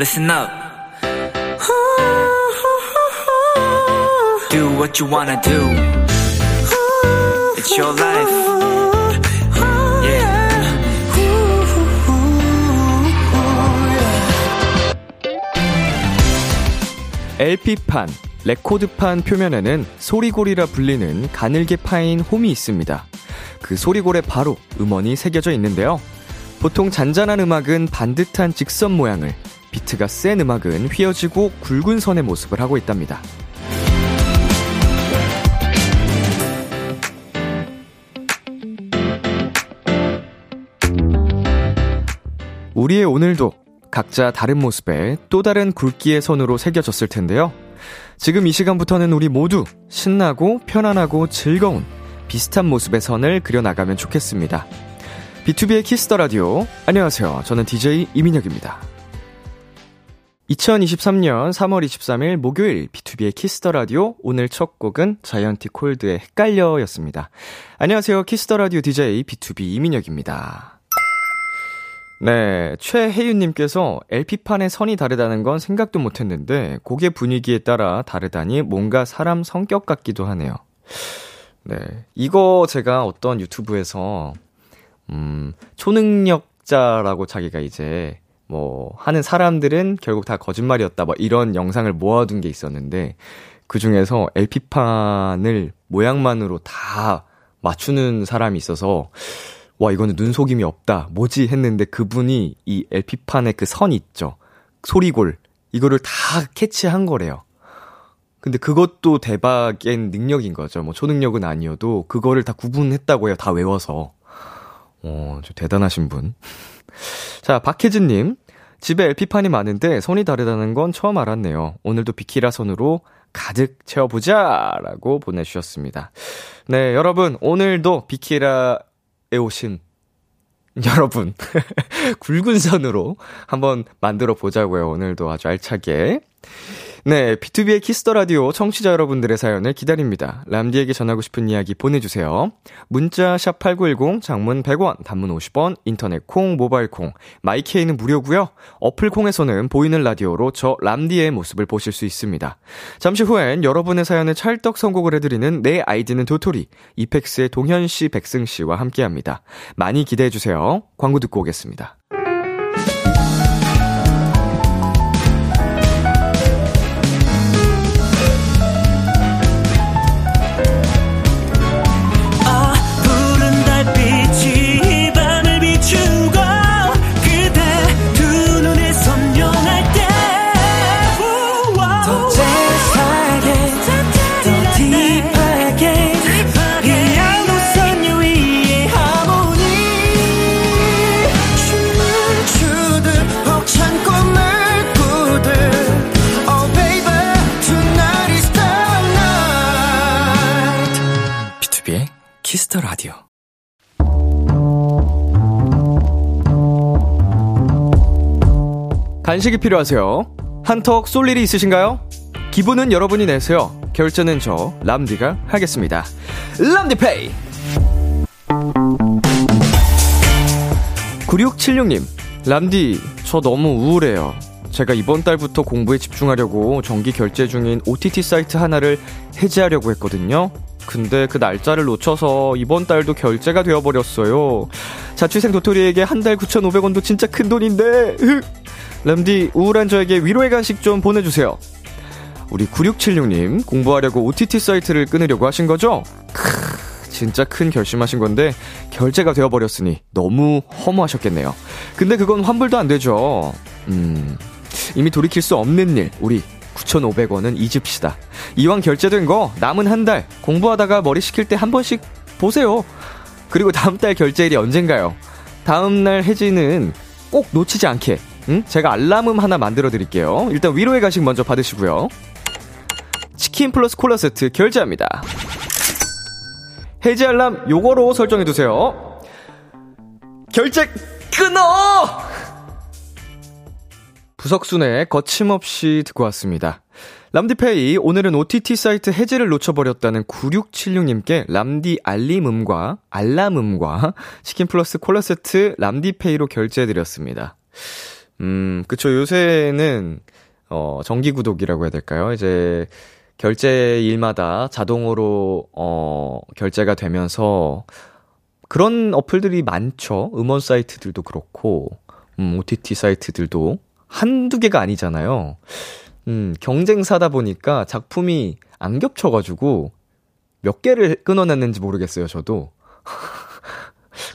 Listen up. Do what you wanna do. It's your life. Yeah. LP판, 레코드판 표면에는 소리고리라 불리는 가늘게 파인 홈이 있습니다. 그 소리고래 바로 음원이 새겨져 있는데요. 보통 잔잔한 음악은 반듯한 직선 모양을, 비트가 센 음악은 휘어지고 굵은 선의 모습을 하고 있답니다. 우리의 오늘도 각자 다른 모습에 또 다른 굵기의 선으로 새겨졌을 텐데요. 지금 이 시간부터는 우리 모두 신나고 편안하고 즐거운 비슷한 모습의 선을 그려나가면 좋겠습니다. B2B의 Kiss the Radio. 안녕하세요. 저는 DJ 이민혁입니다. 2023년 3월 23일 목요일 B2B의 Kiss the Radio. 오늘 첫 곡은 자이언티 콜드의 헷갈려 였습니다. 안녕하세요. Kiss the Radio DJ B2B 이민혁입니다. 네, 최혜윤님께서 LP판의 선이 다르다는 건 생각도 못했는데 곡의 분위기에 따라 다르다니 뭔가 사람 성격 같기도 하네요. 네, 이거 제가 어떤 유튜브에서 초능력자라고 자기가 이제 뭐 하는 사람들은 결국 다 거짓말이었다 뭐 이런 영상을 모아둔 게 있었는데 그 중에서 LP판을 모양만으로 다 맞추는 사람이 있어서 와, 이거는 눈속임이 없다. 뭐지? 했는데 그분이 이 LP판의 그 선 있죠. 소리골. 이거를 다 캐치한 거래요. 근데 그것도 대박의 능력인 거죠. 뭐 초능력은 아니어도 그거를 다 구분했다고 해요. 다 외워서. 저 대단하신 분. 자, 박혜진님. 집에 LP판이 많은데 선이 다르다는 건 처음 알았네요. 오늘도 비키라 선으로 가득 채워보자! 라고 보내주셨습니다. 네, 여러분. 오늘도 비키라 오신 여러분 굵은 선으로 한번 만들어 보자고요. 오늘도 아주 알차게. 네, B2B의 키스 더 라디오 청취자 여러분들의 사연을 기다립니다. 람디에게 전하고 싶은 이야기 보내주세요. 문자 샵 8910, 장문 100원, 단문 50원, 인터넷 콩, 모바일 콩, 마이케이는 무료고요. 어플 콩에서는 보이는 라디오로 저 람디의 모습을 보실 수 있습니다. 잠시 후엔 여러분의 사연을 찰떡 선곡을 해드리는 내 아이디는 도토리, 이펙스의 동현 씨, 백승 씨와 함께합니다. 많이 기대해주세요. 광고 듣고 오겠습니다. 라디오. 간식이 필요하세요? 한턱 쏠 일이 있으신가요? 기분은 여러분이 내세요. 결제는 저 람디가 하겠습니다. 람디페이. 9676님 람디 저 너무 우울해요. 제가 이번 달부터 공부에 집중하려고 정기 결제 중인 OTT 사이트 하나를 해지하려고 했거든요. 근데 그 날짜를 놓쳐서 이번 달도 결제가 되어버렸어요. 자취생 도토리에게 한 달 9,500원도 진짜 큰 돈인데 람디 우울한 저에게 위로의 간식 좀 보내주세요. 우리 9676님 공부하려고 OTT 사이트를 끊으려고 하신 거죠? 진짜 큰 결심하신 건데 결제가 되어버렸으니 너무 허무하셨겠네요. 근데 그건 환불도 안 되죠. 이미 돌이킬 수 없는 일 우리 9,500원은 잊읍시다. 이왕 결제된 거 남은 한 달 공부하다가 머리 식힐 때 한 번씩 보세요. 그리고 다음 달 결제일이 언젠가요? 다음 날 해지는 꼭 놓치지 않게 제가 알람음 하나 만들어 드릴게요. 일단 위로의 간식 먼저 받으시고요. 치킨 플러스 콜라 세트 결제합니다. 해지 알람 요거로 설정해 두세요. 결제 끊어! 부석순의 거침없이 듣고 왔습니다. 람디페이, 오늘은 OTT 사이트 해지를 놓쳐버렸다는 9676님께 람디 알람음과 치킨 플러스 콜라 세트 람디페이로 결제해드렸습니다. 그쵸. 요새는, 정기구독이라고 해야 될까요? 이제, 결제일마다 자동으로, 결제가 되면서, 그런 어플들이 많죠. 음원 사이트들도 그렇고, OTT 사이트들도. 한두 개가 아니잖아요. 경쟁사다 보니까 작품이 안 겹쳐가지고, 몇 개를 끊어놨는지 모르겠어요, 저도.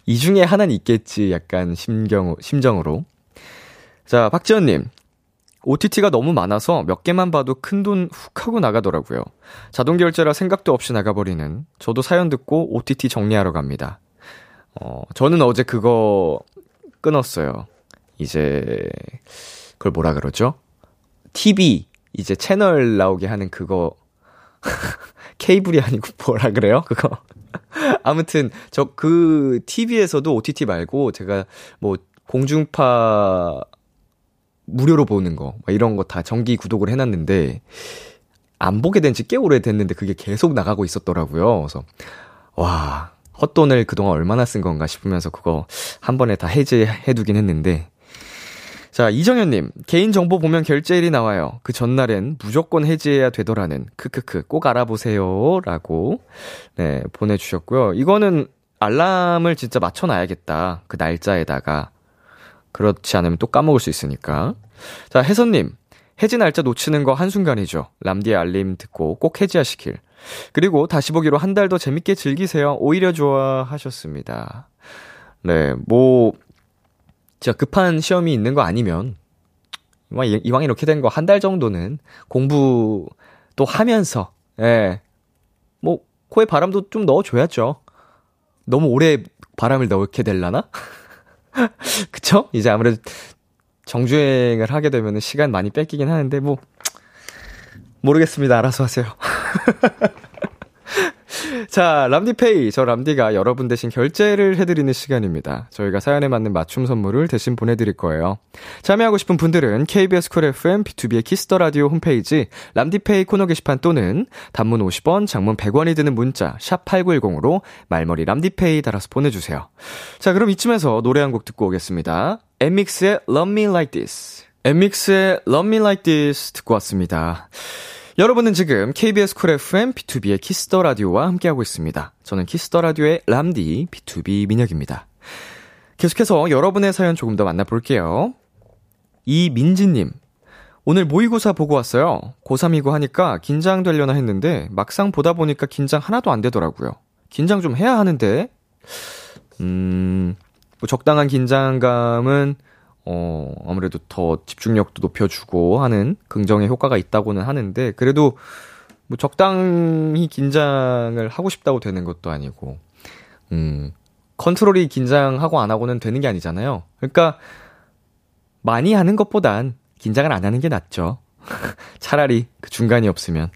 이 중에 하나는 있겠지, 약간 심정으로. 자, 박지연님. OTT가 너무 많아서 몇 개만 봐도 큰돈 훅 하고 나가더라고요. 자동 결제라 생각도 없이 나가버리는. 저도 사연 듣고 OTT 정리하러 갑니다. 저는 어제 그거 끊었어요. 이제, 그걸 뭐라 그러죠? TV, 이제 채널 나오게 하는 그거. 케이블이 아니고 뭐라 그래요? 그거. 아무튼, 저 그 TV에서도 OTT 말고 제가 뭐 공중파 무료로 보는 거, 이런 거 다 정기 구독을 해놨는데, 안 보게 된 지 꽤 오래됐는데 그게 계속 나가고 있었더라고요. 그래서, 와, 헛돈을 그동안 얼마나 쓴 건가 싶으면서 그거 한 번에 다 해제해두긴 했는데. 자, 이정현님. 개인정보 보면 결제일이 나와요. 그 전날엔 무조건 해지해야 되더라는. 크크크. 꼭 알아보세요. 라고, 네, 보내주셨고요. 이거는 알람을 진짜 맞춰놔야겠다. 그 날짜에다가. 그렇지 않으면 또 까먹을 수 있으니까. 자, 혜선님. 해지 날짜 놓치는 거 한순간이죠. 람디의 알림 듣고 꼭 해지하시길. 그리고 다시 보기로 한 달 더 재밌게 즐기세요. 오히려 좋아 하셨습니다. 네, 뭐... 진짜 급한 시험이 있는 거 아니면 이왕 이렇게 된 거 한 달 정도는 공부 또 하면서, 예, 뭐 코에 바람도 좀 넣어줘야죠. 너무 오래 바람을 넣게 되려나? 그쵸? 이제 아무래도 정주행을 하게 되면 시간 많이 뺏기긴 하는데 뭐 모르겠습니다. 알아서 하세요. 자, 람디페이. 저 람디가 여러분 대신 결제를 해드리는 시간입니다. 저희가 사연에 맞는 맞춤 선물을 대신 보내드릴 거예요. 참여하고 싶은 분들은 KBS 쿨 FM, B2B의 키스 더 라디오 홈페이지 람디페이 코너 게시판 또는 단문 50원, 장문 100원이 드는 문자 샵 8910으로 말머리 람디페이 달아서 보내주세요. 자, 그럼 이쯤에서 노래 한 곡 듣고 오겠습니다. 엠믹스의 Love Me Like This. 엠믹스의 Love Me Like This 듣고 왔습니다. 여러분은 지금 KBS 쿨 FM, B2B의 키스 더 라디오와 함께하고 있습니다. 저는 키스 더 라디오의 람디, B2B 민혁입니다. 계속해서 여러분의 사연 조금 더 만나볼게요. 이민지님, 오늘 모의고사 보고 왔어요. 고3이고 하니까 긴장되려나 했는데 막상 보다 보니까 긴장 하나도 안 되더라고요. 긴장 좀 해야 하는데, 뭐 적당한 긴장감은 아무래도 더 집중력도 높여주고 하는 긍정의 효과가 있다고는 하는데, 그래도 뭐 적당히 긴장을 하고 싶다고 되는 것도 아니고, 컨트롤이 긴장하고 안 하고는 되는 게 아니잖아요. 그러니까, 많이 하는 것보단 긴장을 안 하는 게 낫죠. 차라리 그 중간이 없으면.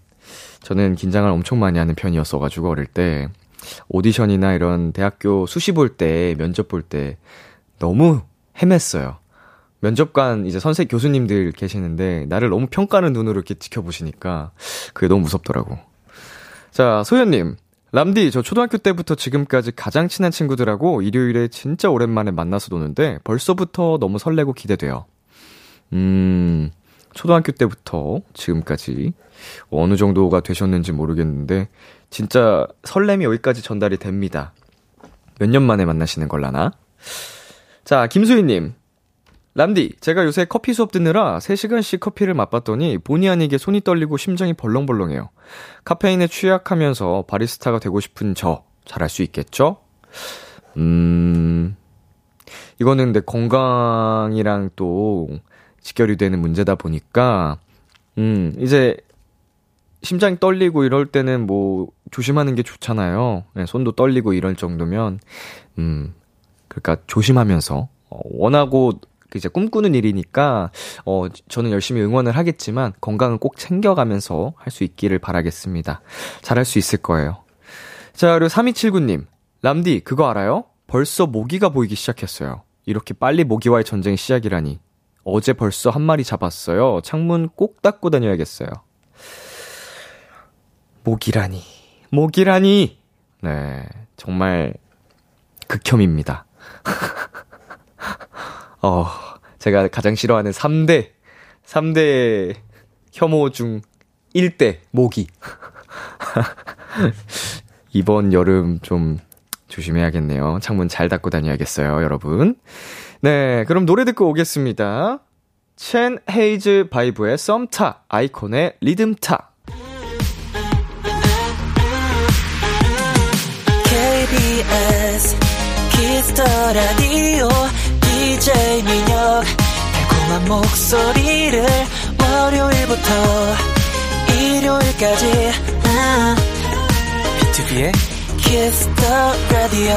저는 긴장을 엄청 많이 하는 편이었어가지고, 어릴 때, 오디션이나 이런 대학교 수시 볼 때, 면접 볼 때, 너무 헤맸어요. 면접관 이제 교수님들 계시는데 나를 너무 평가하는 눈으로 이렇게 지켜보시니까 그게 너무 무섭더라고. 자, 소연님. 람디, 저 초등학교 때부터 지금까지 가장 친한 친구들하고 일요일에 진짜 오랜만에 만나서 노는데 벌써부터 너무 설레고 기대돼요. 초등학교 때부터 지금까지 어느 정도가 되셨는지 모르겠는데 진짜 설렘이 여기까지 전달이 됩니다. 몇 년 만에 만나시는 걸라나? 자, 김수희님. 람디, 제가 요새 커피 수업 듣느라 3시간씩 커피를 맛봤더니 본의 아니게 손이 떨리고 심장이 벌렁벌렁해요. 카페인에 취약하면서 바리스타가 되고 싶은 저, 잘할 수 있겠죠? 이거는 근데 건강이랑 또 직결이 되는 문제다 보니까, 이제 심장이 떨리고 이럴 때는 뭐 조심하는 게 좋잖아요. 네, 손도 떨리고 이럴 정도면, 그러니까 조심하면서, 원하고 이제 꿈꾸는 일이니까 저는 열심히 응원을 하겠지만 건강은 꼭 챙겨가면서 할 수 있기를 바라겠습니다. 잘할 수 있을 거예요. 자, 그리고 3279님. 람디, 그거 알아요? 벌써 모기가 보이기 시작했어요. 이렇게 빨리 모기와의 전쟁이 시작이라니. 어제 벌써 한 마리 잡았어요. 창문 꼭 닫고 다녀야겠어요. 모기라니. 모기라니. 네, 정말 극혐입니다. 제가 가장 싫어하는 3대 혐오 중 1대 모기. 이번 여름 좀 조심해야겠네요. 창문 잘 닫고 다녀야겠어요, 여러분. 네, 그럼 노래 듣고 오겠습니다. 첸 헤이즈 바이브의 썸타, 아이콘의 리듬타. KBS Kiss the Radio DJ 이민혁 달콤한 목소리를 월요일부터 일요일까지 B2B의 Kiss the Radio.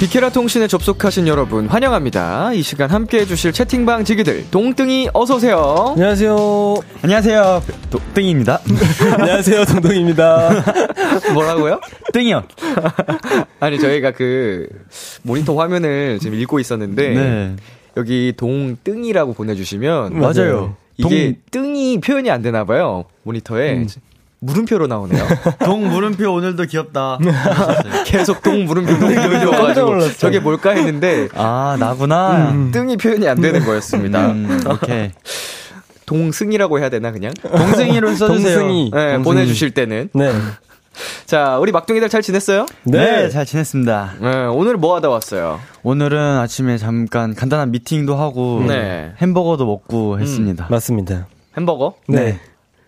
비케라 통신에 접속하신 여러분 환영합니다. 이 시간 함께해 주실 채팅방 지기들, 동등이 어서오세요. 안녕하세요. 안녕하세요. 뚱이입니다. 안녕하세요, 동동입니다. 뭐라고요? 뚱이요. 아니, 저희가 그 모니터 화면을 지금 읽고 있었는데, 네. 여기 동등이라고 보내주시면, 맞아요. 이게 뚱이 표현이 안 되나봐요, 모니터에. 물음표로 나오네요. 동 물음표 오늘도 귀엽다. 계속 동 물음표 동물표 와가지고 저게 뭘까 했는데, 아, 나구나. 뜬이 표현이 안 되는 거였습니다. 오케이. 동승이라고 해야 되나, 그냥? 동승이로 써주세요. 동승이. 네, 동승이. 보내주실 때는. 네. 자, 우리 막둥이들 잘 지냈어요? 네, 잘 지냈습니다. 네, 오늘 뭐 하다 왔어요? 오늘은 아침에 잠깐 간단한 미팅도 하고, 네. 햄버거도 먹고 했습니다. 맞습니다. 햄버거? 네.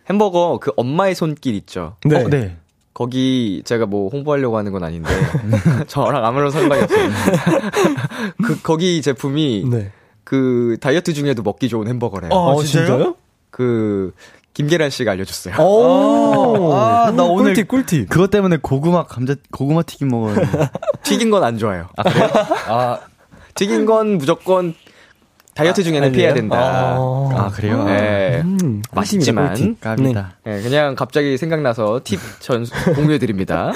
햄버거 그 엄마의 손길 있죠. 네. 네. 거기 제가 뭐 홍보하려고 하는 건 아닌데 저랑 아무런 상관이 없어요. 그 거기 제품이, 네. 그 다이어트 중에도 먹기 좋은 햄버거래요. 아, 진짜요? 그 김계란 씨가 알려줬어요. 아, 나 오늘 꿀팁. 그것 때문에 고구마 튀김 먹었는데 튀긴 건 안 좋아요. 아, 그래요? 아, 튀긴 건 무조건 다이어트 중에는 피해야 된다. 아, 그래요? 네. 맛있지만. 갑니다. 네. 네, 그냥 갑자기 생각나서 팁 공유해드립니다.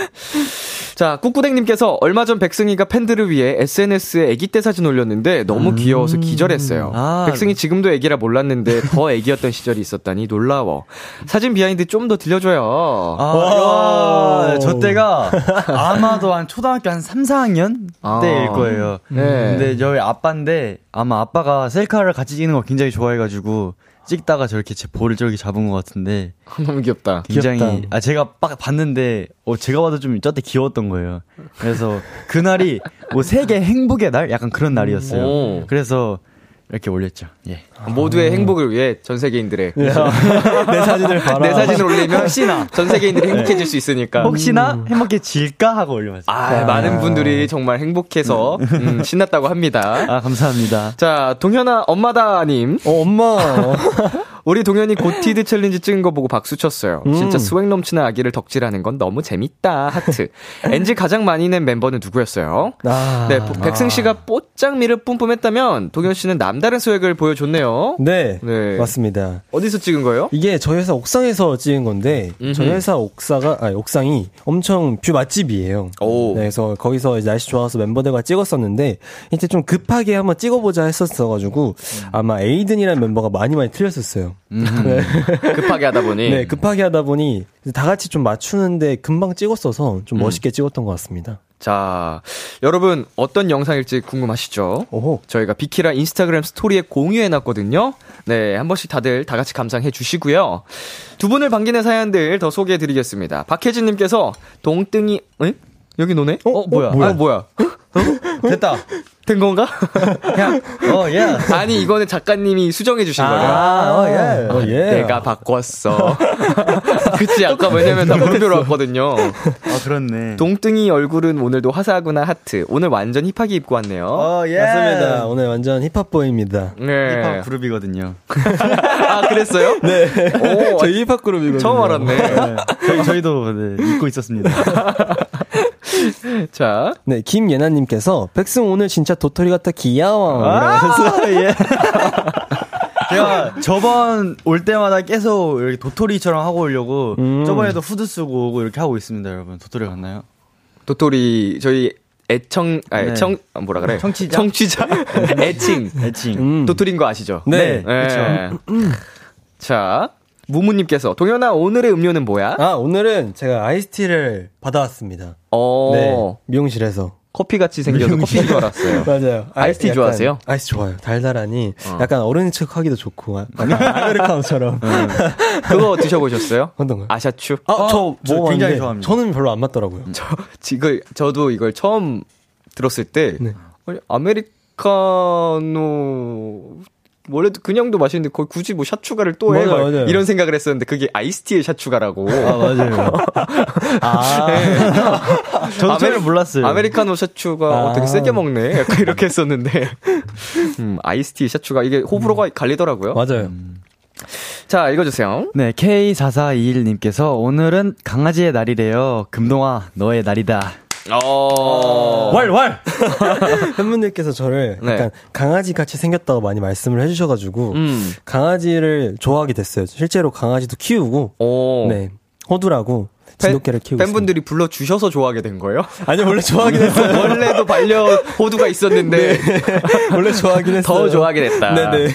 자, 꾸꾸댕님께서 얼마 전 백승이가 팬들을 위해 SNS에 애기 때 사진 올렸는데 너무 귀여워서 기절했어요. 아, 백승이 지금도 애기라 몰랐는데 더 애기였던 시절이 있었다니 놀라워. 사진 비하인드 좀 더 들려줘요. 아, 저 때가 아마도 한 초등학교 한 3, 4학년 때일 거예요. 네. 근데 저희 아빠인데 아마 아빠가 셀카를 같이 찍는 거 굉장히 좋아해가지고 찍다가 저렇게 제 볼을 저렇게 잡은 것 같은데. 너무 귀엽다. 굉장히 귀엽다. 아, 제가 빡 봤는데, 제가 봐도 좀 저때 귀여웠던 거예요. 그래서 그날이 뭐 세계 행복의 날? 약간 그런 날이었어요. 그래서 이렇게 올렸죠. 예. 모두의 행복을 위해 전 세계인들의 내 사진을 봐라. 내 사진을 올리면 혹시나 전 세계인들이 행복해질 수 있으니까 혹시나 행복해질까 하고 올려봤어요. 아, 많은 분들이 정말 행복해서 신났다고 합니다. 아, 감사합니다. 자, 동현아 엄마다님. 엄마. 우리 동현이 고티드 챌린지 찍은 거 보고 박수 쳤어요. 진짜 스웩 넘치는 아기를 덕질하는 건 너무 재밌다. 하트. NG 가장 많이 낸 멤버는 누구였어요? 네, 백승 씨가 뽀짝미를 뿜뿜했다면 동현 씨는 남다른 스웩을 보여줬네요. 네, 네, 맞습니다. 어디서 찍은 거예요? 이게 저희 회사 옥상에서 찍은 건데, 저희 회사 옥상이 엄청 뷰 맛집이에요. 오. 네, 그래서 거기서 이제 날씨 좋아서 멤버들과 찍었었는데 이제 좀 급하게 한번 찍어보자 했었어가지고 아마 에이든이라는 멤버가 많이 틀렸었어요. 네. 급하게 하다 보니. 네, 급하게 하다 보니 다 같이 좀 맞추는데 금방 찍었어서 좀 멋있게 찍었던 것 같습니다. 자, 여러분 어떤 영상일지 궁금하시죠? 오호. 저희가 비키라 인스타그램 스토리에 공유해놨거든요. 네, 한 번씩 다들 다 같이 감상해 주시고요. 두 분을 반기는 사연들 더 소개해드리겠습니다. 박혜진님께서 동등이, 응? 여기 노네? 뭐야? 됐다. 된 건가? 그냥, 예. Yeah. 아니, 이거는 작가님이 수정해주신 거예요. 내가 바꿨어. 그치, 아까 왜냐면 나 물음표로 왔거든요. 아, 그렇네. 동등이 얼굴은 오늘도 화사하구나, 하트. 오늘 완전 힙하게 입고 왔네요. 예. 맞습니다. 오늘 완전 힙합보입니다. 네. 힙합 그룹이거든요. 아, 그랬어요? 네. 오, 저희 힙합 그룹이거든요. 처음 알았네. 네. 저희도 네, 입고 있었습니다. 자, 네, 김예나님께서 백승 오늘 진짜 도토리 같아 귀여워. 아~ 예. 제가 저번 올 때마다 계속 이렇게 도토리처럼 하고 오려고 저번에도 후드 쓰고 오고 이렇게 하고 있습니다, 여러분. 도토리 갔나요? 도토리 저희 청취자 애칭 도토리인 거 아시죠? 네, 네. 그렇죠. 자, 무무님께서 동현아 오늘의 음료는 뭐야? 아, 오늘은 제가 아이스티를 받아왔습니다. 네, 미용실에서. 커피같이 생겨서 커피인 줄 알았어요. 맞아요. 아이스티 좋아하세요? 아이스 좋아요. 달달하니 약간 어른인 척하기도 좋고 아메리카노처럼. 그거 드셔보셨어요? 어떤 거요? 아샤추? 아, 저 굉장히 좋아합니다. 저는 별로 안 맞더라고요. 저도 이걸 처음 들었을 때 네. 아메리카노 원래도 그냥도 마시는데 거의 굳이 뭐 샷추가를 또 해 이런 생각을 했었는데 그게 아이스티의 샷추가라고. 아, 맞아요. 아. 네. 저도 처음에 몰랐어요. 아메리카노 샷추가 되게 세게 먹네. 약간 이렇게 했었는데 아이스티 샷추가 이게 호불호가 갈리더라고요. 맞아요. 자, 읽어주세요. 네, K4421님께서 오늘은 강아지의 날이래요. 금동아 너의 날이다. 왈왈! 팬분들께서 저를 네. 약간 강아지같이 생겼다고 많이 말씀을 해주셔가지고 강아지를 좋아하게 됐어요. 실제로 강아지도 키우고 네, 호두라고 진돗개를 키우고 팬분들이 있습니다. 불러주셔서 좋아하게 된 거예요? 아니요, 원래 좋아하게 됐어요. 원래도 반려호두가 있었는데 네. 원래 좋아하긴 했어요. 더 좋아하게 됐다. 네네.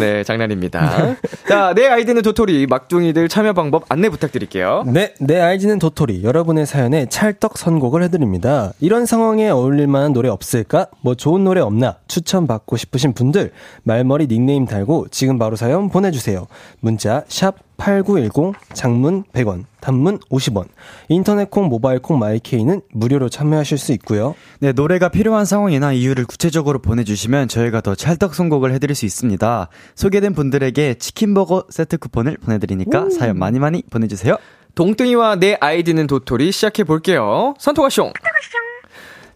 네, 장난입니다. 자, 내 아이디는 도토리 막둥이들 참여 방법 안내 부탁드릴게요. 네, 내 아이디는 도토리 여러분의 사연에 찰떡 선곡을 해드립니다. 이런 상황에 어울릴만한 노래 없을까? 뭐 좋은 노래 없나? 추천받고 싶으신 분들 말머리 닉네임 달고 지금 바로 사연 보내주세요. 문자 샵 8910 장문 100원 단문 50원 인터넷콩 모바일콩 마이케이는 무료로 참여하실 수 있고요. 네, 노래가 필요한 상황이나 이유를 구체적으로 보내주시면 저희가 더 찰떡 선곡을 해드릴 수 있습니다. 소개된 분들에게 치킨버거 세트 쿠폰을 보내드리니까 사연 많이 많이 보내주세요. 동등이와 내 아이디는 도토리 시작해볼게요. 선톡아숑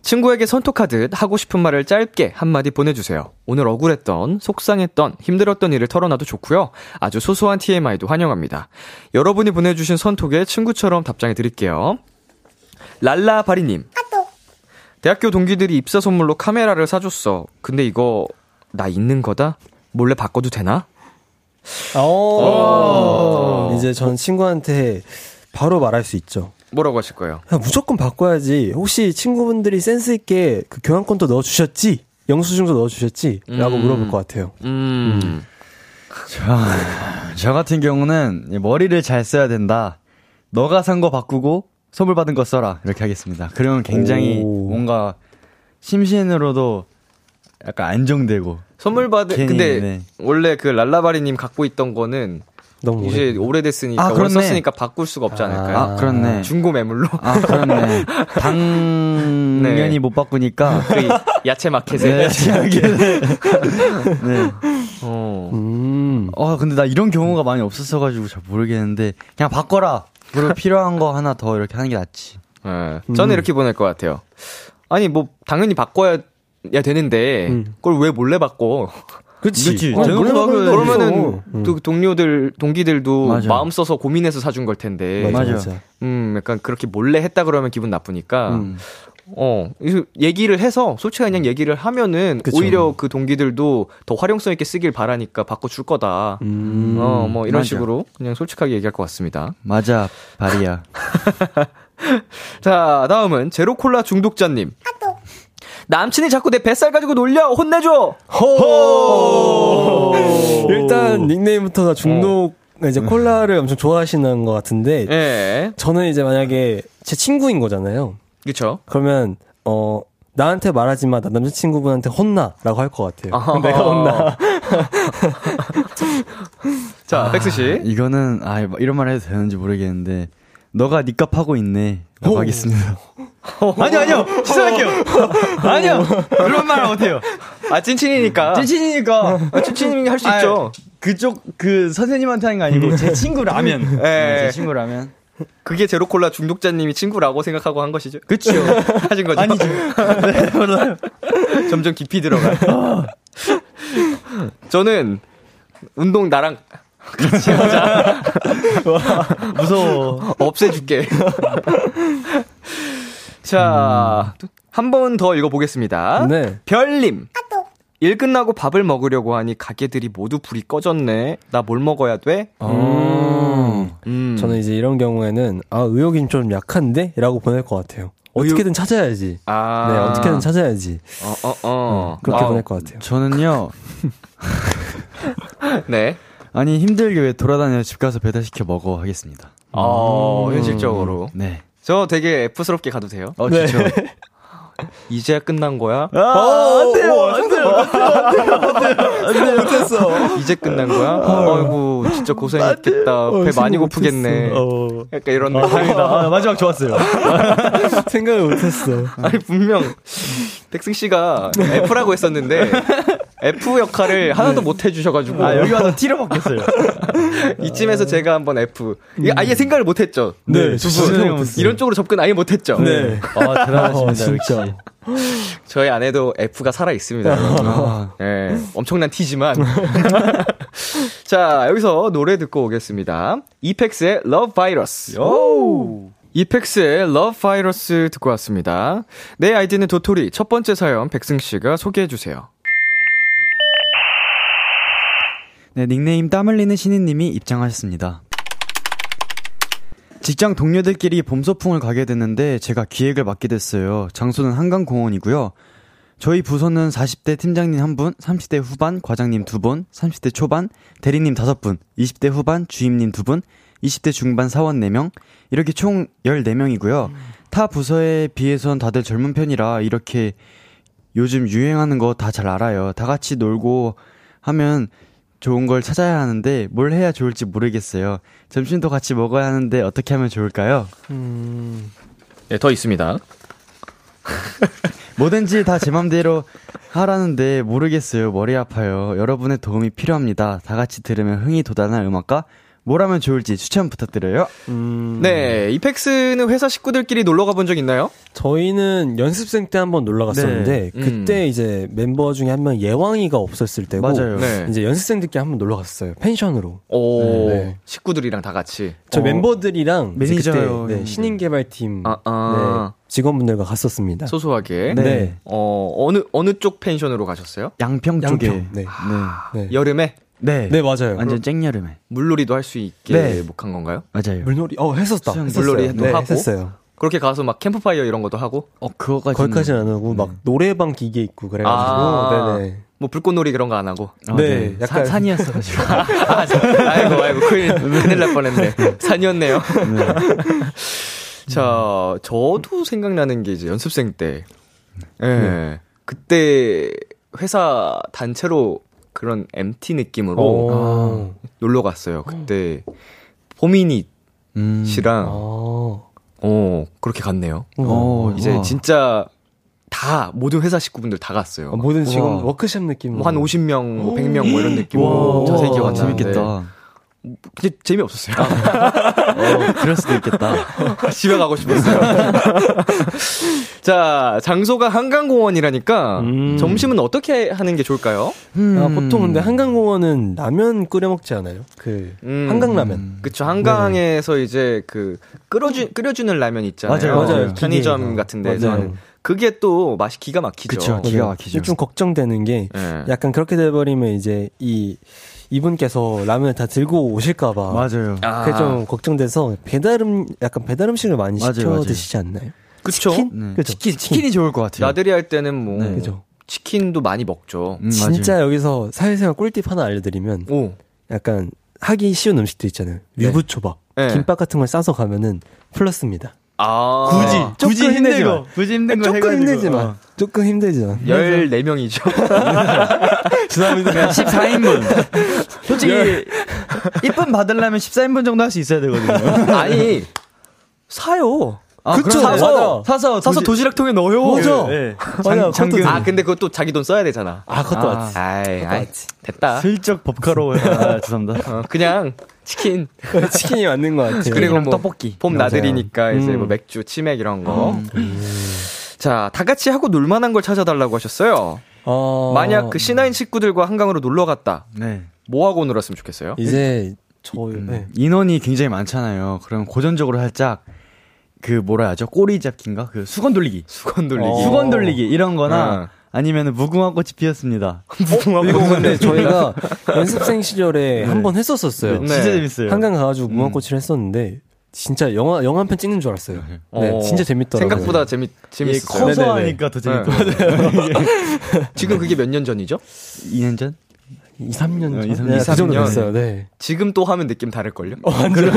친구에게 선톡하듯 하고 싶은 말을 짧게 한마디 보내주세요. 오늘 억울했던, 속상했던, 힘들었던 일을 털어놔도 좋고요. 아주 소소한 TMI도 환영합니다. 여러분이 보내주신 선톡에 친구처럼 답장해드릴게요. 랄라바리님. 아또. 대학교 동기들이 입사 선물로 카메라를 사줬어. 근데 이거 나 있는 거다? 몰래 바꿔도 되나? 이제 전 친구한테 바로 말할 수 있죠. 뭐라고 하실 거예요? 야, 무조건 바꿔야지. 혹시 친구분들이 센스 있게 그 교환권도 넣어주셨지? 영수증도 넣어주셨지? 라고 물어볼 것 같아요. 저 같은 경우는 머리를 잘 써야 된다. 너가 산 거 바꾸고 선물 받은 거 써라. 이렇게 하겠습니다. 그러면 굉장히 뭔가 심신으로도 약간 안정되고 선물 받은 근데 네. 원래 그 랄라바리님 갖고 있던 거는 너무 이제 오래됐으니까 오래 썼으니까 바꿀 수가 없지 않을까요? 아, 그렇네. 중고 매물로. 아, 그렇네. 당연히 네. 못 바꾸니까 야채 마켓에. 네, 야채 마켓. 네. 근데 나 이런 경우가 많이 없었어가지고 잘 모르겠는데 그냥 바꿔라. 그리고 필요한 거 하나 더 이렇게 하는 게 낫지. 네. 저는 이렇게 보낼 것 같아요. 아니 뭐 당연히 바꿔야 되는데 그걸 왜 몰래 바꿔? 그렇지. 그러면은 동료들, 동기들도 맞아. 마음 써서 고민해서 사준 걸 텐데. 맞아. 약간 그렇게 몰래 했다 그러면 기분 나쁘니까. 얘기를 해서 솔직히 그냥 얘기를 하면은 그쵸. 오히려 그 동기들도 더 활용성 있게 쓰길 바라니까 바꿔줄 거다. 뭐 이런 맞아. 식으로 그냥 솔직하게 얘기할 것 같습니다. 맞아, 바리야. 자, 다음은 제로콜라 중독자님. 남친이 자꾸 내 뱃살 가지고 놀려 혼내줘. 일단 닉네임부터가 중독 이제 콜라를 엄청 좋아하시는 것 같은데 저는 이제 만약에 제 친구인 거잖아요. 그렇죠. 그러면 나한테 말하지 마. 나 남자친구분한테 혼나라고 할 것 같아요. 아하. 내가 혼나. 자, 백수 씨. 이거는 이런 말 해도 되는지 모르겠는데 너가 니 값 하고 있네. 라고 하겠습니다. 아니요. 취소할게요. 아니요. 그런 말은 못해요. 아, 찐친이니까. 찐친이 할 수 있죠. 그 선생님한테 하는 거 아니고, 제 친구라면. 제 친구라면. 그게 제로콜라 중독자님이 친구라고 생각하고 한 것이죠. 그쵸. 하신 거죠. 아니죠. 네, 점점 깊이 들어가요. 저는 운동 나랑. 같이 하자. 무서워. 없애줄게. 자, 한 번 더 읽어보겠습니다. 네. 별님. 일 끝나고 밥을 먹으려고 하니 가게들이 모두 불이 꺼졌네. 나 뭘 먹어야 돼? 저는 이제 이런 경우에는 아 의욕이 좀 약한데? 라고 보낼 것 같아요. 어떻게든 찾아야지. 아. 네, 어떻게든 찾아야지. 그렇게 보낼 것 같아요. 저는요. 네. 아니, 힘들게 왜 돌아다녀 집 가서 배달시켜 먹어 하겠습니다. 아, 현실적으로. 네. 저 되게 F스럽게 가도 돼요? 네. 진짜. 이제야 끝난 거야? 안 돼요. 못했어. 이제 끝난 거야? 아이고, 진짜 고생했겠다. 배 많이 고프겠네. 약간 이런 느낌. 마지막 좋았어요. 생각을 못했어. 아니, 분명, 백승씨가 F라고 했었는데, F 역할을 하나도 못 해주셔가지고. 아, 여기 와서 T로 바뀌었어요. 이쯤에서 제가 한번 F. 아예 생각을 못했죠. 네, 두분 이런 쪽으로 접근 아예 못했죠. 네. 아, 대단하십니다. 진짜. 저희 안에도 F가 살아있습니다. 네, 엄청난 T지만. 자, 여기서 노래 듣고 오겠습니다. 이펙스의 Love Virus. 오! 이펙스의 Love Virus 듣고 왔습니다. 내 아이디는 도토리. 첫 번째 사연 백승씨가 소개해주세요. 네, 닉네임 땀 흘리는 신인님이 입장하셨습니다. 직장 동료들끼리 봄 소풍을 가게 됐는데 제가 기획을 맡게 됐어요. 장소는 한강공원이고요. 저희 부서는 40대 팀장님 1분, 30대 후반 과장님 2분, 30대 초반 대리님 5분, 20대 후반 주임님 2분, 20대 중반 사원 4명, 이렇게 총 14명이고요. 타 부서에 비해선 다들 젊은 편이라 이렇게 요즘 유행하는 거 다 잘 알아요. 다 같이 놀고 하면 좋은 걸 찾아야 하는데 뭘 해야 좋을지 모르겠어요. 점심도 같이 먹어야 하는데 어떻게 하면 좋을까요? 네, 더 있습니다. 뭐든지 다 제 맘대로 하라는데 모르겠어요. 머리 아파요. 여러분의 도움이 필요합니다. 다 같이 들으면 흥이 돋아날 음악과 뭘 하면 좋을지 추천 부탁드려요. 네, 이펙스는 회사 식구들끼리 놀러 가본 적 있나요? 저희는 연습생 때 한번 놀러 갔었는데 네. 그때 이제 멤버 중에 한 명 예왕이가 없었을 때고 맞아요. 네. 이제 연습생들끼리 한번 놀러 갔어요. 펜션으로. 오, 네. 식구들이랑 다 같이. 저 멤버들이랑 매니저요. 네, 신인개발팀 네, 직원분들과 갔었습니다. 소소하게. 네. 네. 어느 쪽 펜션으로 가셨어요? 양평 쪽에. 네. 아, 네. 여름에. 네. 네, 맞아요. 완전 쨍여름에. 물놀이도 할 수 있게 네. 목한 건가요? 맞아요. 물놀이, 했었다. 물놀이도 네, 하고. 했었어요. 그렇게 가서 막 캠프파이어 이런 것도 하고. 거기까지는 안 하고, 막 노래방 기계 있고 그래가지고. 아, 네네. 뭐 불꽃놀이 그런 거 안 하고. 네. 약간 산이었어가지고. 아이고, 큰일 날 뻔했네. 산이었네요. 네. 자, 저도 생각나는 게 이제 연습생 때. 예. 네. 그때 회사 단체로 그런 MT 느낌으로 놀러 갔어요. 그때 보민이 씨랑 그렇게 갔네요. 이제 진짜 다 모든 회사 식구분들 다 갔어요. 모든 지금 워크숍 느낌으로 뭐 한 50명, 뭐 100명 뭐 이런 느낌으로 자세히 기억하는데 재밌겠다. 근데 재미없었어요. 그럴 수도 있겠다. 집에 가고 싶었어요. 자, 장소가 한강공원이라니까 점심은 어떻게 하는 게 좋을까요? 보통 근데 한강공원은 라면 끓여 먹지 않아요? 그 한강라면. 그쵸, 한강에서 네. 이제 그 끓여주는 라면 있잖아요. 맞아요. 편의점 같은 데서 하는. 그게 또 맛이 기가 막히죠. 그쵸, 기가 막히죠. 좀 걱정되는 게 약간 그렇게 돼버리면 이제 이분께서 라면을 다 들고 오실까봐. 맞아요. 그게 좀 걱정돼서 배달 음식을 많이 시켜 드시지 않나요? 그쵸. 치킨? 네. 그쵸? 치킨이 좋을 것 같아요. 나들이 할 때는 뭐. 네. 치킨도 많이 먹죠. 진짜 맞아요. 여기서 사회생활 꿀팁 하나 알려드리면. 약간 하기 쉬운 음식도 있잖아요. 유부초밥. 네. 김밥 같은 걸 싸서 가면은 플러스입니다. 아. 굳이 힘내지만. 조금 힘들지만. 14명이죠. 죄송합니다. 14인분. 솔직히, 이쁨 받으려면 14인분 정도 할 수 있어야 되거든요. 아니, 사요. 아, 그쵸. 사서 도시락통에 넣어요. 맞아. 네. 장금. 아, 근데 그것도 자기 돈 써야 되잖아. 그것도 맞지. 아이, 됐다. 슬쩍 법카로. 죄송합니다. 그냥. 치킨이 맞는 것 같아요. 그리고 뭐 떡볶이. 봄 나들이니까 이제 뭐 맥주, 치맥 이런 거. 자, 다 같이 하고 놀만한 걸 찾아달라고 하셨어요. 만약 그 C9 식구들과 한강으로 놀러 갔다. 네. 뭐 하고 놀았으면 좋겠어요? 이제 인원이 굉장히 많잖아요. 그럼 고전적으로 살짝 그 뭐라 하죠? 꼬리 잡기인가? 그 수건 돌리기 이런 거나. 아니면 무궁화꽃이 피었습니다. 무궁화꽃. 이거 근데 저희가 연습생 시절에 네. 한번 했었었어요. 네. 진짜 재밌어요. 한강 가가지고 무궁화꽃을 했었는데 진짜 영화 한 편 찍는 줄 알았어요. 네, 진짜 재밌더라고요. 생각보다 재밌었어요. 커서 하니까 더 재밌더라고요. 지금 그게 몇 년 전이죠? 2년 전? 2-3년 전? 2-3년 됐어요. 네. 지금 또 하면 느낌 다를걸요? 완전.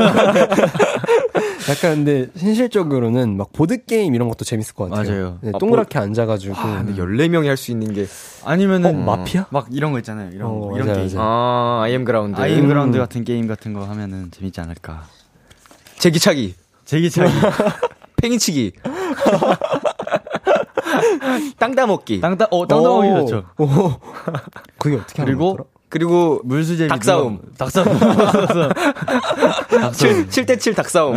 약간 근데 현실적으로는 막 보드게임 이런 것도 재밌을 것 같아요. 맞아요. 네, 동그랗게 앉아가지고. 와, 근데 14명이 할 수 있는 게. 아니면은. 마피아? 막 이런 거 있잖아요. 이런 거. 이런 게임. 아, 아이엠그라운드. 아이엠그라운드 같은 게임 같은 거 하면은 재밌지 않을까. 제기차기. 팽이치기. 땅따먹기. 땅따먹기 좋죠. 그게 어떻게 하는 거야? 그리고 물수제비. 닭싸움. 7대7 닭싸움.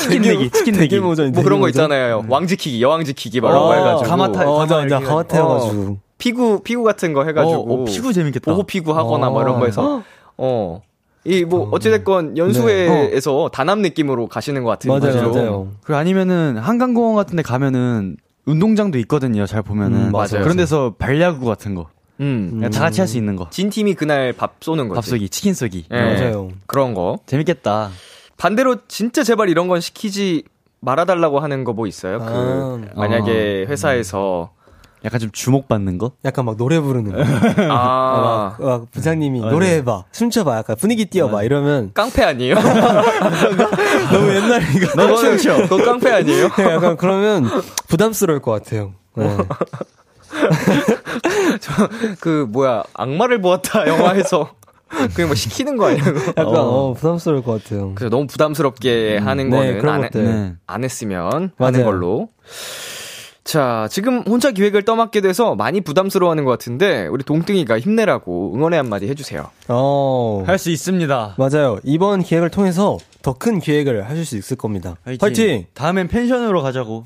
치킨 내기. 대결모전. 뭐 그런 거 있잖아요. 왕지키기, 여왕지키기 말라고 해가지고. 가마타여가지고. 피구 같은 거 해가지고. 피구 재밌겠다. 오호피구 하거나 뭐 이런 거 해서. 이 뭐 어찌됐건 연수회에서 네. 단합 느낌으로 가시는 것 같아요. 맞아요. 그리고 아니면은 한강공원 같은데 가면은 운동장도 있거든요. 잘 보면은 맞아요. 그런 데서 발야구 같은 거, 다 같이 할 수 있는 거. 진 팀이 그날 밥 쏘는 거지. 밥 쏘기, 치킨 쏘기. 네. 맞아요. 그런 거 재밌겠다. 반대로 진짜 제발 이런 건 시키지 말아달라고 하는 거 뭐 있어요? 만약에 회사에서 약간 좀 주목받는 거? 약간 막 노래 부르는 거. 막 부장님이 노래해봐, 춤춰봐, 약간 분위기 띄워봐, 이러면. 깡패 아니에요? 너무 옛날 이거. 그거 깡패 아니에요? 네, 약간 그러면 부담스러울 것 같아요. 네. 악마를 보았다, 영화에서. 그냥 뭐 시키는 거 아니에요? 약간, 부담스러울 것 같아요. 그래서 너무 부담스럽게 하는 거는 안 했으면 하는 걸로. 자, 지금 혼자 기획을 떠맡게 돼서 많이 부담스러워하는 것 같은데 우리 동등이가 힘내라고 응원의 한마디 해주세요. 할 수 있습니다. 맞아요. 이번 기획을 통해서 더 큰 기획을 하실 수 있을 겁니다. 파이팅! 다음엔 펜션으로 가자고.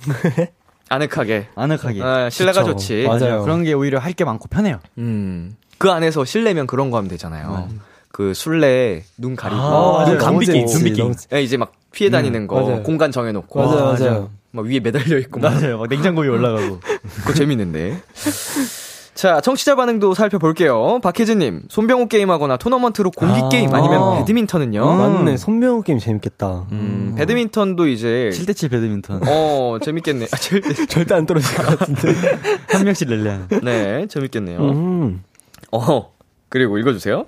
아늑하게. 아, 실내가 그쵸. 좋지. 맞아요. 그런 게 오히려 할 게 많고 편해요. 그 안에서 실내면 그런 거 하면 되잖아요. 그 술래에 눈 가리고 눈 감비기. 네, 이제 막 피해 다니는 거 맞아요. 공간 정해놓고. 맞아요. 막 위에 매달려 있고 맞아요. 막 냉장고 위에 올라가고. 그거 재밌는데. 자, 청취자 반응도 살펴볼게요. 박혜진님, 손병호 게임하거나 토너먼트로 공기 게임 아니면 배드민턴은요. 맞네, 손병호 게임 재밌겠다. 배드민턴도 이제 7대7 배드민턴. 재밌겠네. 절대 안 떨어질 것 같은데. 한 명씩 낼래. 네, 재밌겠네요. 그리고 읽어주세요.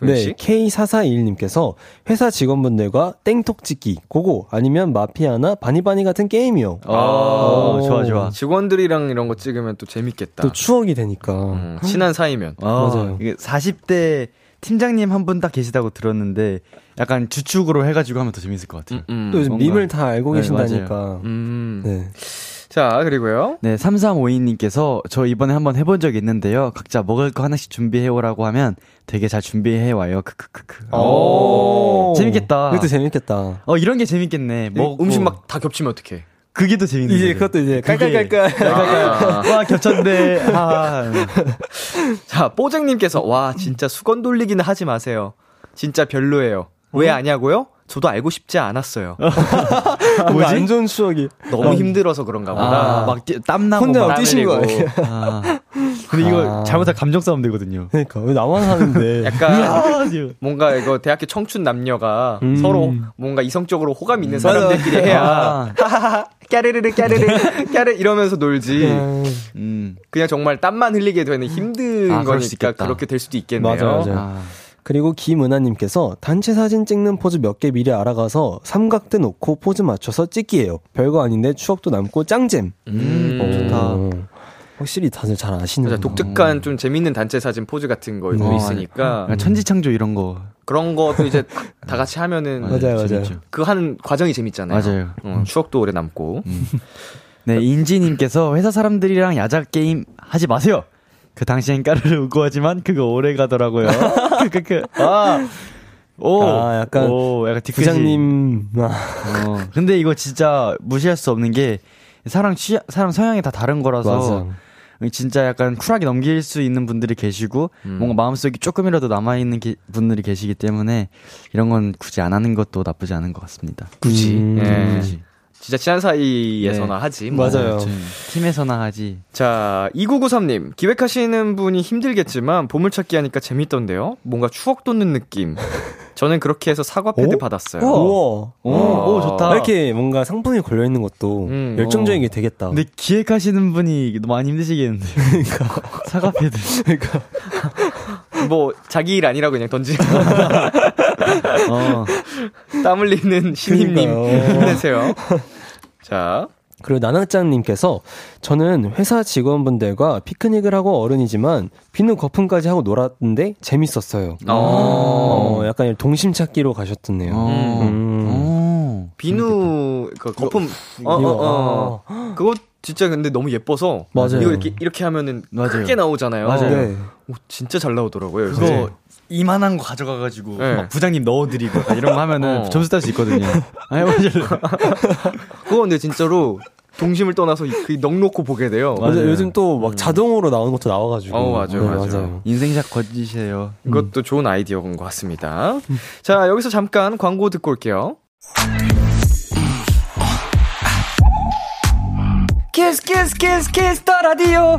네, K4421님께서 회사 직원분들과 땡톡 찍기, 고고, 아니면 마피아나 바니바니 같은 게임이요. 좋아. 직원들이랑 이런 거 찍으면 또 재밌겠다. 또 추억이 되니까. 친한 사이면. 맞아요. 이게 40대 팀장님 한 분 딱 계시다고 들었는데 약간 주축으로 해가지고 하면 더 재밌을 것 같아요. 또 요즘 뭔가. 밈을 다 알고 계신다니까. 네, 네. 자, 그리고요. 네, 3352님께서 저 이번에 한번 해본 적이 있는데요. 각자 먹을 거 하나씩 준비해오라고 하면 되게 잘 준비해와요. 크크크크. 오, 재밌겠다. 이것도 재밌겠다. 이런 게 재밌겠네. 음식 막 다 겹치면 어떡해. 그게 더 재밌는 거죠. 그것도 이제 깔깔깔깔. 와, 겹쳤네. 자, 뽀쟁님께서 와, 진짜 수건 돌리기는 하지 마세요. 진짜 별로예요. 왜 아냐고요? 저도 알고 싶지 않았어요. 뭐지? 안 좋은 추억이. 너무 힘들어서 그런가 보다. 막 땀나고 혼자 막 뛰신 거 아니에요? 근데 이거 잘못하면 감정 싸움 되거든요. 그러니까 왜 나만 하는데. 약간 뭔가 이거 대학교 청춘 남녀가 서로 뭔가 이성적으로 호감 있는 사람들끼리 해야 까르르 이러면서 놀지. 그냥 정말 땀만 흘리게 되는 힘든 거니까 그렇게 될 수도 있겠네요. 맞아요. 그리고 김은하님께서 단체 사진 찍는 포즈 몇 개 미리 알아가서 삼각대 놓고 포즈 맞춰서 찍기예요. 별거 아닌데 추억도 남고 짱잼. 좋다. 확실히 다들 잘 아시는 독특한 좀 재밌는 단체 사진 포즈 같은 거 있으니까 천지창조 이런 거 그런 것도 이제 다 같이 하면은 맞아요. 그 하는 과정이 재밌잖아요. 맞아요. 추억도 오래 남고. 네, 인지님께서 회사 사람들이랑 야자 게임 하지 마세요. 그 당시엔 까르르 웃고 하지만 그거 오래 가더라고요. 약간 부장님. 근데 이거 진짜 무시할 수 없는 게 사람 성향이 다 다른 거라서 맞아. 진짜 약간 쿨하게 넘길 수 있는 분들이 계시고 뭔가 마음속이 조금이라도 남아있는 분들이 계시기 때문에 이런 건 굳이 안 하는 것도 나쁘지 않은 것 같습니다. 굳이. 진짜 친한 사이에서나 네. 하지. 뭐. 맞아요. 그치. 팀에서나 하지. 자, 2993님. 기획하시는 분이 힘들겠지만 보물찾기 하니까 재밌던데요. 뭔가 추억 돋는 느낌. 저는 그렇게 해서 사과 패드 받았어요. 우와. 오, 좋다. 이렇게 뭔가 상품이 걸려있는 것도 열정적인 게 되겠다. 근데 기획하시는 분이 너무 많이 힘드시겠는데. 그러니까. 사과 패드. 그러니까. 뭐, 자기 일 아니라고 그냥 던지는. 땀 흘리는 신임님. 힘내세요. 자. 그리고 나낭짱님께서 저는 회사 직원분들과 피크닉을 하고 어른이지만 비누 거품까지 하고 놀았는데 재밌었어요. 약간 동심 찾기로 가셨던데요. 비누 그 거품 그거 진짜 근데 너무 예뻐서 맞아요. 이거 이렇게 하면은 맞아요. 크게 나오잖아요. 맞아요. 네. 오, 진짜 잘 나오더라고요. 그거 네. 이만한 거 가져가가지고 네. 막 부장님 넣어드리고 이런 거 하면은 점수 딸 수 있거든요. 아, 해보실래요? 그거 근데 진짜로 동심을 떠나서 그 넉 놓고 보게 돼요. 맞아요. 요즘 또 막 자동으로 나오는 것도 나와가지고. 맞아요, 네, 맞아요. 인생샷 거짓이에요. 이것도 좋은 아이디어인 것 같습니다. 자, 여기서 잠깐 광고 듣고 올게요. 키스 키스 키스 키스 더 라디오.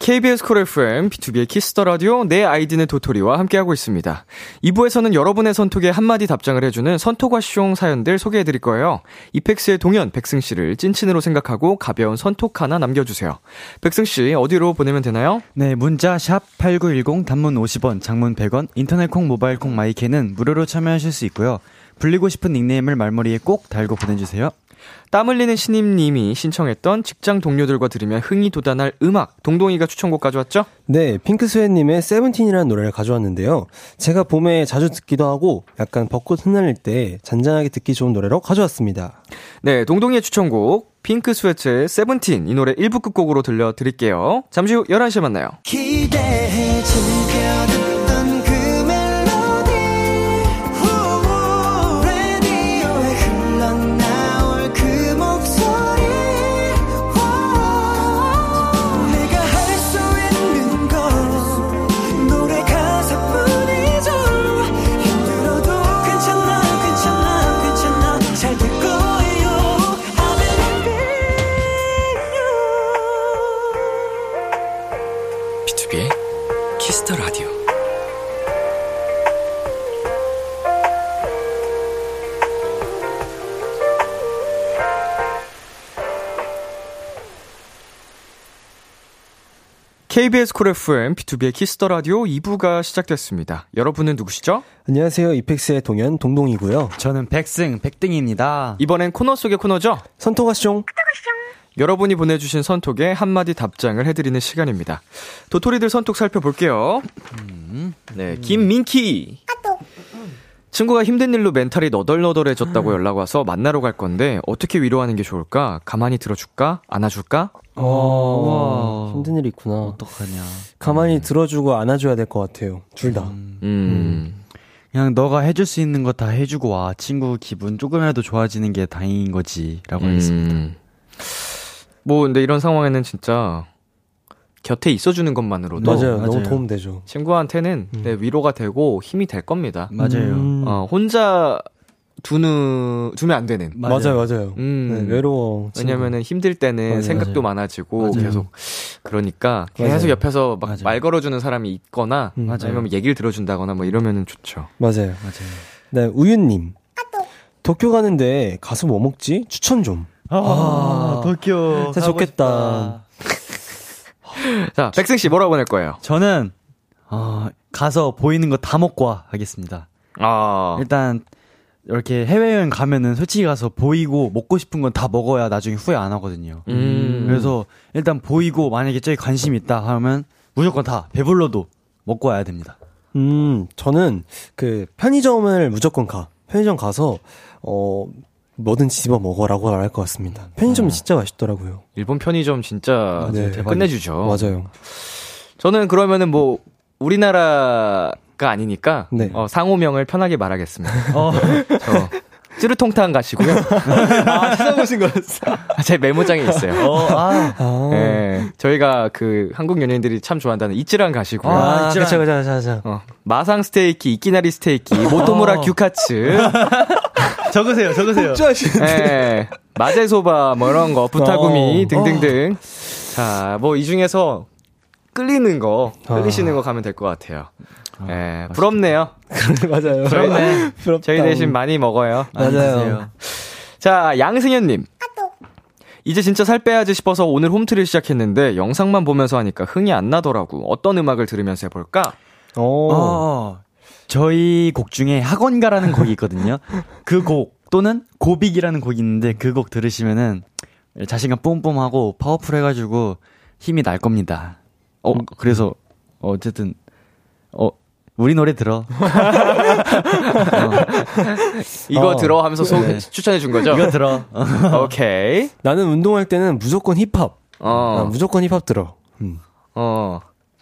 KBS 콜 FM, B2B의 키스 더 라디오, 내 아이디는 도토리와 함께하고 있습니다. 2부에서는 여러분의 선톡에 한마디 답장을 해주는 선톡아쇼 사연들 소개해드릴 거예요. 이펙스의 동현, 백승씨를 찐친으로 생각하고 가벼운 선톡 하나 남겨주세요. 백승씨, 어디로 보내면 되나요? 네, 문자 샵 8910, 단문 50원, 장문 100원, 인터넷 콩, 모바일 콩, 마이케는 무료로 참여하실 수 있고요. 불리고 싶은 닉네임을 말머리에 꼭 달고 보내주세요. 땀 흘리는 신임님이 신청했던 직장 동료들과 들으면 흥이 돋아날 음악, 동동이가 추천곡 가져왔죠? 네, 핑크스웨님의 세븐틴이라는 노래를 가져왔는데요. 제가 봄에 자주 듣기도 하고 약간 벚꽃 흩날릴 때 잔잔하게 듣기 좋은 노래로 가져왔습니다. 네, 동동이의 추천곡 핑크스웨의 세븐틴, 이 노래 1부 끝곡으로 들려드릴게요. 잠시 후 11시에 만나요. 기대해 주면 KBS 콜 FM, B2B의 키스 더 라디오 2부가 시작됐습니다. 여러분은 누구시죠? 안녕하세요. 이펙스의 동현, 동동이고요. 저는 백승, 백등입니다. 이번엔 코너 속의 코너죠? 선톡아쇼. 여러분이 보내주신 선톡에 한마디 답장을 해드리는 시간입니다. 도토리들 선톡 살펴볼게요. 네, 김민키. 친구가 힘든 일로 멘탈이 너덜너덜해졌다고 연락 와서 만나러 갈 건데 어떻게 위로하는 게 좋을까? 가만히 들어줄까? 안아줄까? 와, 힘든 일이 있구나. 어떡하냐. 가만히 들어주고 안아줘야 될 것 같아요. 둘 다. 그냥 너가 해줄 수 있는 거 다 해주고 와. 친구 기분 조금이라도 좋아지는 게 다행인 거지. 라고 했습니다. 뭐 근데 이런 상황에는 진짜 곁에 있어주는 것만으로도 맞아요. 너무 도움되죠. 친구한테는 네, 위로가 되고 힘이 될 겁니다. 맞아요. 혼자 두면 안 되는. 맞아요. 네, 외로워. 왜냐면은 힘들 때는 맞아요. 생각도 많아지고 맞아요. 계속 그러니까 맞아요. 계속 옆에서 막 말 걸어주는 사람이 있거나 아니면 얘기를 들어준다거나 뭐 이러면은 좋죠. 맞아요. 네, 우윤님. 도쿄 가는데 가서 뭐 먹지? 추천 좀. 도쿄. 진짜 좋겠다. 자, 백승씨 뭐라고 보낼 거예요? 저는 가서 보이는 거 다 먹고 와 하겠습니다. 일단 이렇게 해외여행 가면은 솔직히 가서 보이고 먹고 싶은 건 다 먹어야 나중에 후회 안 하거든요. 그래서 일단 보이고 만약에 저기 관심이 있다 하면 무조건 다 배불러도 먹고 와야 됩니다. 저는 그 편의점을 무조건 가. 편의점 가서 뭐든 집어 먹어라고 말할 것 같습니다. 편의점이 진짜 맛있더라고요. 일본 편의점 진짜 네, 끝내주죠. 맞아요. 저는 그러면은 뭐 우리나라가 아니니까 상호명을 편하게 말하겠습니다. 쯔루통탕 가시고요. 아, 찾아보신 거였어요? 제 메모장에 있어요. 네, 저희가 그 한국 연예인들이 참 좋아한다는 이치랑 가시고요. 아, 이치랑. 그쵸. 마상 스테이키, 이끼나리 스테이키, 모토무라 규카츠. 적으세요. 네, 마제소바, 뭐 이런 거, 부타구미 등등등. 자, 뭐 이 중에서 끌리는 거, 끌리시는 거 가면 될 것 같아요. 예, 부럽네요. 맞아요. 부럽네. 저희 대신 많이 먹어요. 맞아요. 자, 양승현님. 이제 진짜 살 빼야지 싶어서 오늘 홈트를 시작했는데 영상만 보면서 하니까 흥이 안 나더라고. 어떤 음악을 들으면서 해볼까? 저희 곡 중에 학원가라는 곡이 있거든요. 그 곡 또는 고빅이라는 곡이 있는데 그 곡 들으시면은 자신감 뿜뿜하고 파워풀해가지고 힘이 날 겁니다. 그래서 어쨌든. 우리 노래 들어. 이거 들어 하면서 네. 추천해준 거죠? 이거 들어. 오케이. 나는 운동할 때는 무조건 힙합. 무조건 힙합 들어.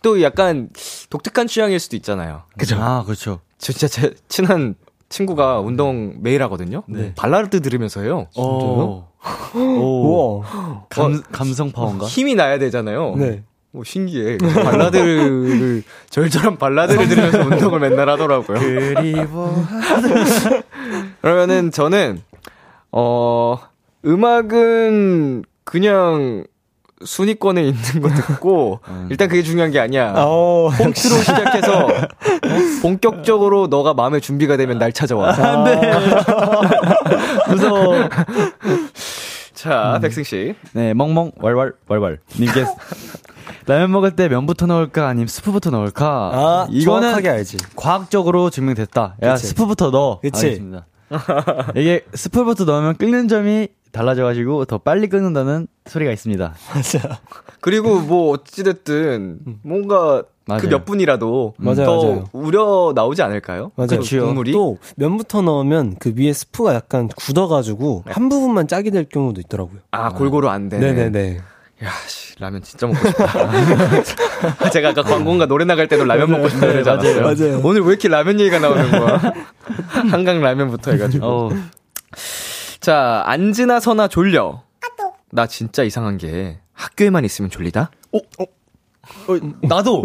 또 약간 독특한 취향일 수도 있잖아요. 그죠? 아, 그렇죠. 진짜 제 친한 친구가 운동 매일 하거든요. 네. 발라드 들으면서 해요. 우와. 감성 파워인가? 힘이 나야 되잖아요. 네. 신기해. 발라드를, 절절한 발라드를 들으면서 운동을 맨날 하더라고요. 그러면은 저는, 음악은 그냥 순위권에 있는 거 듣고, 일단 그게 중요한 게 아니야. 홈트로 시작해서, 본격적으로 너가 마음의 준비가 되면 날 찾아와. 안 돼. 무서워. 자, 백승씨. 네, 멍멍, 왈왈. 님께서. 라면 먹을 때 면부터 넣을까 아니면 스프부터 넣을까? 아, 이거는 정확하게 알지. 과학적으로 증명됐다. 야, 그치. 스프부터 넣어. 그치. 이게 스프부터 넣으면 끓는 점이 달라져가지고 더 빨리 끓는다는 소리가 있습니다. 맞아. 그리고 뭐 어찌됐든 뭔가 그 몇 분이라도 더 우려 나오지 않을까요? 맞아요. 국물이. 또 면부터 넣으면 그 위에 스프가 약간 굳어가지고 한 부분만 짜게 될 경우도 있더라고요. 아, 골고루 안 되네. 네네네. 야, 씨, 라면 진짜 먹고 싶다. 제가 아까 광고인가 노래 나갈 때도 라면 먹고 싶다 그러지 않았어요? 맞아요. 오늘 왜 이렇게 라면 얘기가 나오는 거야? 한강 라면부터 해가지고. 자, 안지나 서나 졸려. 나 진짜 이상한 게 학교에만 있으면 졸리다? 나도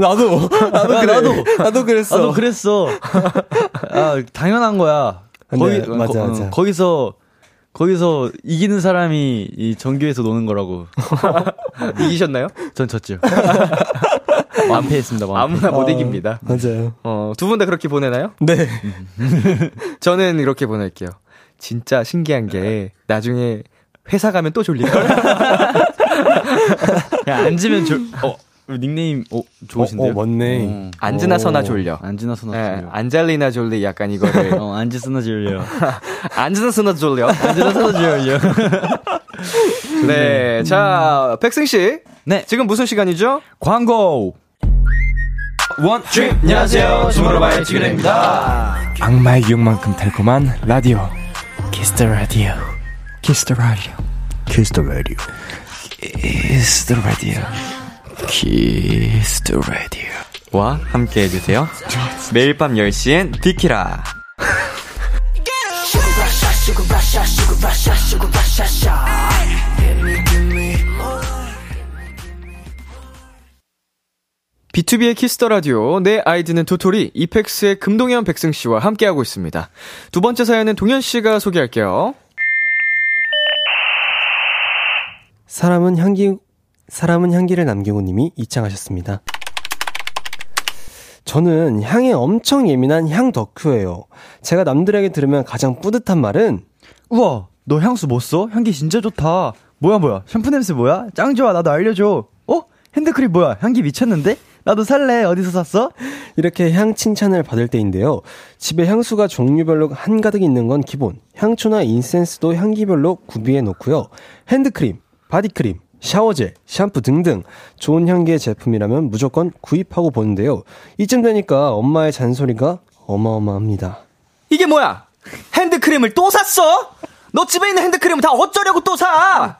그랬어. 아, 당연한 거야. 맞아. 거기서 이기는 사람이 이 전교에서 노는 거라고. 이기셨나요? 전 졌죠. 완패했습니다. 아무나 못 이깁니다. 맞아요. 두 분 다 그렇게 보내나요? 네. 저는 이렇게 보낼게요. 진짜 신기한 게 나중에 회사 가면 또 졸릴걸. 야, 앉으면 닉네임 좋으신데요? 맞네. 안지나서나 졸려. 안지나서나 졸려. 안젤리나 졸리 약간 이거를. 안지나서나 졸려. 네, 자, 백승 씨. 네. 지금 무슨 시간이죠? 광고. 안녕하세요. 투모로우바이 지그레입니다. 악마의 기억만큼 달콤한 라디오. Kiss the Radio. Kiss the Radio. Kiss the Radio. Kiss the Radio. Kiss the Radio 와 함께 해주세요. 매일 밤 10시엔 비키라. B2B의 키스 더 라디오. 내 아이디는 도토리, 이펙스의 금동현, 백승씨와 함께하고 있습니다. 두 번째 사연은 동현씨가 소개할게요. 사람은 향기를 남기고 님이 이창하셨습니다. 저는 향에 엄청 예민한 향 덕후예요. 제가 남들에게 들으면 가장 뿌듯한 말은 우와, 너 향수 뭐 써? 향기 진짜 좋다. 뭐야? 샴푸 냄새 뭐야? 짱 좋아. 나도 알려줘. 핸드크림 뭐야? 향기 미쳤는데? 나도 살래. 어디서 샀어? 이렇게 향 칭찬을 받을 때인데요. 집에 향수가 종류별로 한가득 있는 건 기본. 향초나 인센스도 향기별로 구비해 놓고요. 핸드크림, 바디크림, 샤워젤, 샴푸 등등 좋은 향기의 제품이라면 무조건 구입하고 보는데요. 이쯤 되니까 엄마의 잔소리가 어마어마합니다. 이게 뭐야? 핸드크림을 또 샀어? 너 집에 있는 핸드크림을 다 어쩌려고 또 사?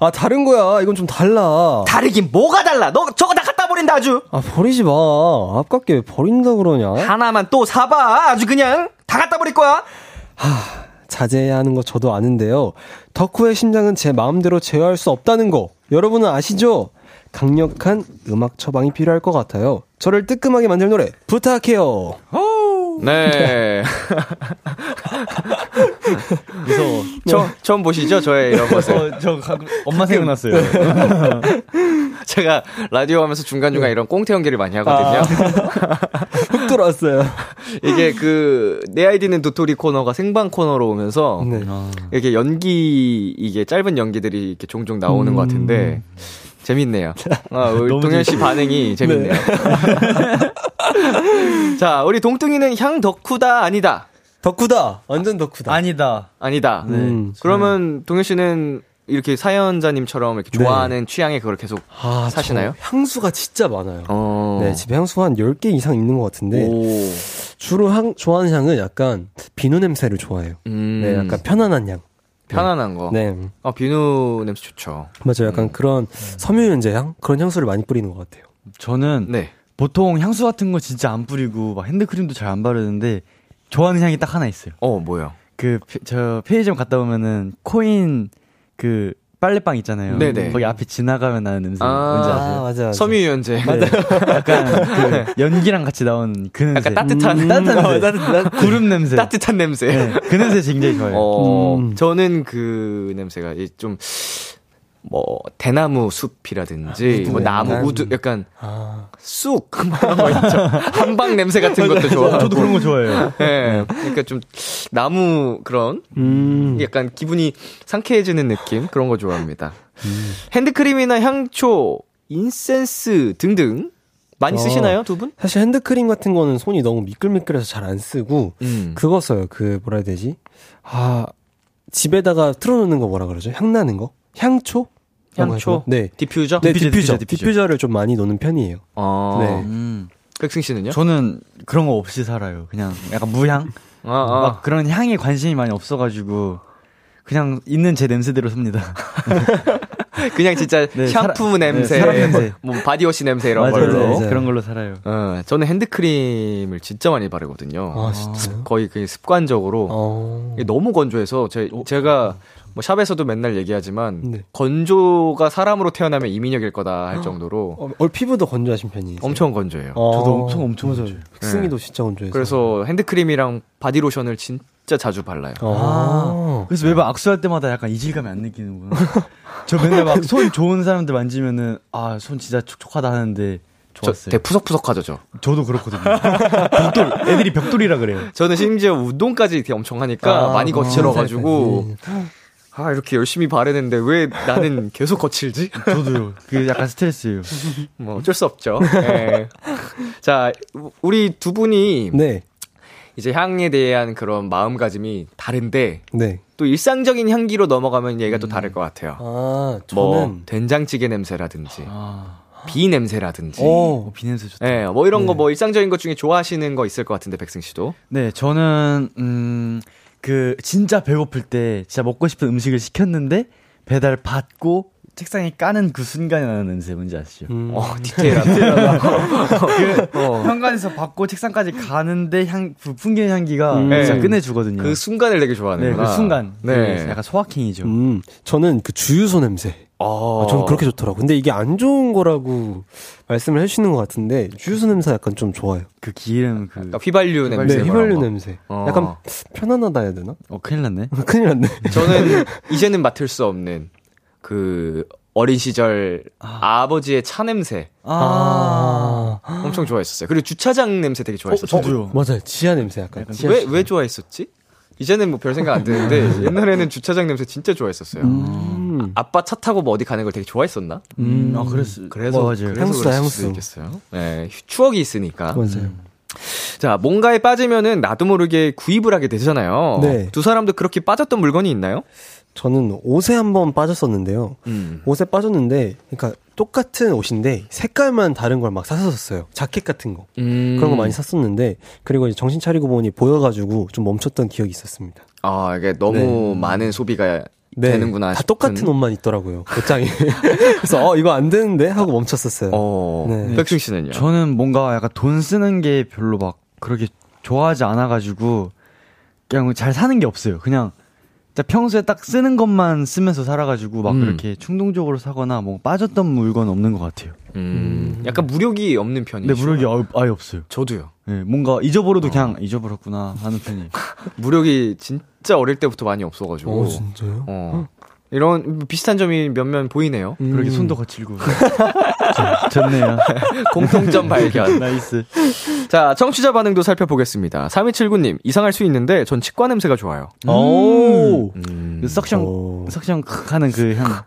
아, 다른 거야. 이건 좀 달라. 다르긴 뭐가 달라. 너 저거 다 갖다 버린다 아주. 아, 버리지 마. 아깝게 왜 버린다 그러냐. 하나만 또 사봐. 아주 그냥 다 갖다 버릴 거야. 하... 자제해야 하는 거 저도 아는데요. 덕후의 심장은 제 마음대로 제어할 수 없다는 거 여러분은 아시죠? 강력한 음악 처방이 필요할 것 같아요. 저를 뜨끔하게 만들 노래 부탁해요. 네. 무서워. 처음 보시죠? 저의 이런 모습. 저 엄마 생각났어요. 제가 라디오 하면서 중간중간 이런 꽁트 연기를 많이 하거든요. 훅 들어왔어요. 이게 내 아이디는 도토리 코너가 생방 코너로 오면서 네. 이렇게 이게 짧은 연기들이 이렇게 종종 나오는 것 같은데. 재밌네요. 우리 동현 씨 반응이 재밌네요. 네. 자, 우리 동뚱이는 향 덕후다 아니다. 덕후다. 완전 덕후다. 아니다. 네. 그러면 동현 씨는 이렇게 사연자님처럼 이렇게 좋아하는 네. 취향에 그걸 계속 사시나요? 향수가 진짜 많아요. 네, 집에 향수가 한 10개 이상 있는 것 같은데 주로 좋아하는 향은 약간 비누 냄새를 좋아해요. 네, 약간 편안한 향. 편안한 거. 네. 비누 냄새 좋죠. 맞아요. 약간 그런 섬유유연제 향? 그런 향수를 많이 뿌리는 것 같아요. 저는 네. 보통 향수 같은 거 진짜 안 뿌리고 막 핸드크림도 잘 안 바르는데 좋아하는 향이 딱 하나 있어요. 뭐요? 저 편의점 갔다 오면은 코인 빨래방 있잖아요. 네네. 거기 앞에 지나가면 나는 냄새. 뭔지 아세요? 맞아. 섬유유연제. 맞아요. 네. 약간 연기랑 같이 나온 그 냄새. 약간 따뜻한 구름 냄새. 따뜻한 냄새. 네. 그 냄새 굉장히 좋아요. 저는 그 냄새가 좀 대나무 숲이라든지 나무 우드 약간 쑥 그런 거 있죠. 한방 냄새 같은 것도 좋아하고. 저도 그런 거 좋아해요. 네. 그러니까 좀 나무 그런 약간 기분이 상쾌해지는 느낌 그런 거 좋아합니다. 핸드크림이나 향초, 인센스 등등 많이 쓰시나요, 두 분? 사실 핸드크림 같은 거는 손이 너무 미끌미끌해서 잘 안 쓰고 그거 써요. 뭐라 해야 되지? 집에다가 틀어놓는 거 뭐라 그러죠? 향 나는 거? 향초? 네. 디퓨저? 네, 디퓨저. 디퓨저를 좀 많이 놓는 편이에요. 네. 백승 씨는요? 저는 그런 거 없이 살아요. 그냥 약간 무향? 막 그런 향에 관심이 많이 없어가지고 그냥 있는 제 냄새대로 삽니다. 그냥 진짜 네, 샴푸 냄새, 사람 냄새. 바디워시 냄새 이런 걸로. 그런 걸로 살아요. 저는 핸드크림을 진짜 많이 바르거든요. 진짜? 거의 그냥 습관적으로. 이게 너무 건조해서 제가 샵에서도 맨날 얘기하지만 네. 건조가 사람으로 태어나면 이민혁일 거다 할 정도로 피부도 건조하신 편이에요. 엄청 건조해요. 저도 엄청 건조해요. 백승이도 진짜 건조해서 그래서 핸드크림이랑 바디로션을 진짜 자주 발라요. 그래서 매번 악수할 때마다 약간 이질감이 안 느끼는구나. 저 맨날 막 손 좋은 사람들 만지면은 손 진짜 촉촉하다 하는데 좋았어요. 되게 푸석푸석하죠, 저도 그렇거든요. 애들이 벽돌이라 그래요. 저는 심지어 운동까지 이렇게 엄청 하니까 많이 거칠어가지고 이렇게 열심히 바르는데 왜 나는 계속 거칠지? 저도요. 그게 약간 스트레스예요. 어쩔 수 없죠. 네. 자, 우리 두 분이 네. 이제 향에 대한 그런 마음가짐이 다른데 네. 또 일상적인 향기로 넘어가면 얘가 또 다를 것 같아요. 저는 된장찌개 냄새라든지 비 냄새라든지 비 냄새 좋다. 네, 이런 네. 거 일상적인 것 중에 좋아하시는 거 있을 것 같은데 백승 씨도? 네, 저는 진짜 배고플 때, 진짜 먹고 싶은 음식을 시켰는데, 배달 받고, 책상에 까는 그 순간에 나는 냄새, 뭔지 아시죠? 디테일하다. 현관에서 받고, 책상까지 가는데, 풍기는 향기가 진짜 끝내주거든요. 그 순간을 되게 좋아하는구나. 네, 그 순간. 네. 약간 소확행이죠. 저는 주유소 냄새. 저는 그렇게 좋더라고요. 근데 이게 안 좋은 거라고 말씀을 해주시는 것 같은데, 주유소 냄새 약간 좀 좋아요. 기름, 휘발유 냄새. 네, 휘발유 냄새. 약간 편안하다 해야 되나? 큰일 났네. 저는 이제는 맡을 수 없는, 어린 시절 아버지의 차 냄새. 엄청 좋아했었어요. 그리고 주차장 냄새 되게 좋아했었어요. 저도요. 맞아요. 지하 냄새 약간. 왜 좋아했었지? 이제는 별 생각 안 드는데 옛날에는 주차장 냄새 진짜 좋아했었어요. 아빠 차 타고 어디 가는 걸 되게 좋아했었나? 그래서 향수다 수 있겠어요. 네, 추억이 있으니까. 맞아요. 자, 뭔가에 빠지면은 나도 모르게 구입을 하게 되잖아요. 네. 두 사람도 그렇게 빠졌던 물건이 있나요? 저는 옷에 한번 빠졌었는데요. 옷에 빠졌는데, 그러니까 똑같은 옷인데 색깔만 다른 걸 막 샀었어요. 자켓 같은 거 그런 거 많이 샀었는데 그리고 이제 정신 차리고 보니 보여가지고 좀 멈췄던 기억이 있었습니다. 이게 너무 많은 소비가 되는구나. 다 똑같은 옷만 있더라고요 옷장에. 그래서 이거 안 되는데 하고 멈췄었어요. 네. 백승 씨는요? 저는 뭔가 약간 돈 쓰는 게 별로 막 그렇게 좋아하지 않아가지고 그냥 잘 사는 게 없어요. 그냥 평소에 딱 쓰는 것만 쓰면서 살아가지고 막 그렇게 충동적으로 사거나 뭐 빠졌던 물건 없는 것 같아요. 약간 무력이 없는 편이에요. 네, 무력이 아예 없어요. 저도요. 네, 뭔가 잊어버려도 그냥 잊어버렸구나 하는 편이에요. 무력이 진짜 어릴 때부터 많이 없어가지고. 오, 진짜요? 이런 비슷한 점이 몇몇 보이네요. 그렇게 손도 거칠고. 좋네요. 공통점 발견. 나이스. 자, 청취자 반응도 살펴보겠습니다. 3279님, 이상할 수 있는데 전 치과 냄새가 좋아요. 오. 석션 하는 그 향.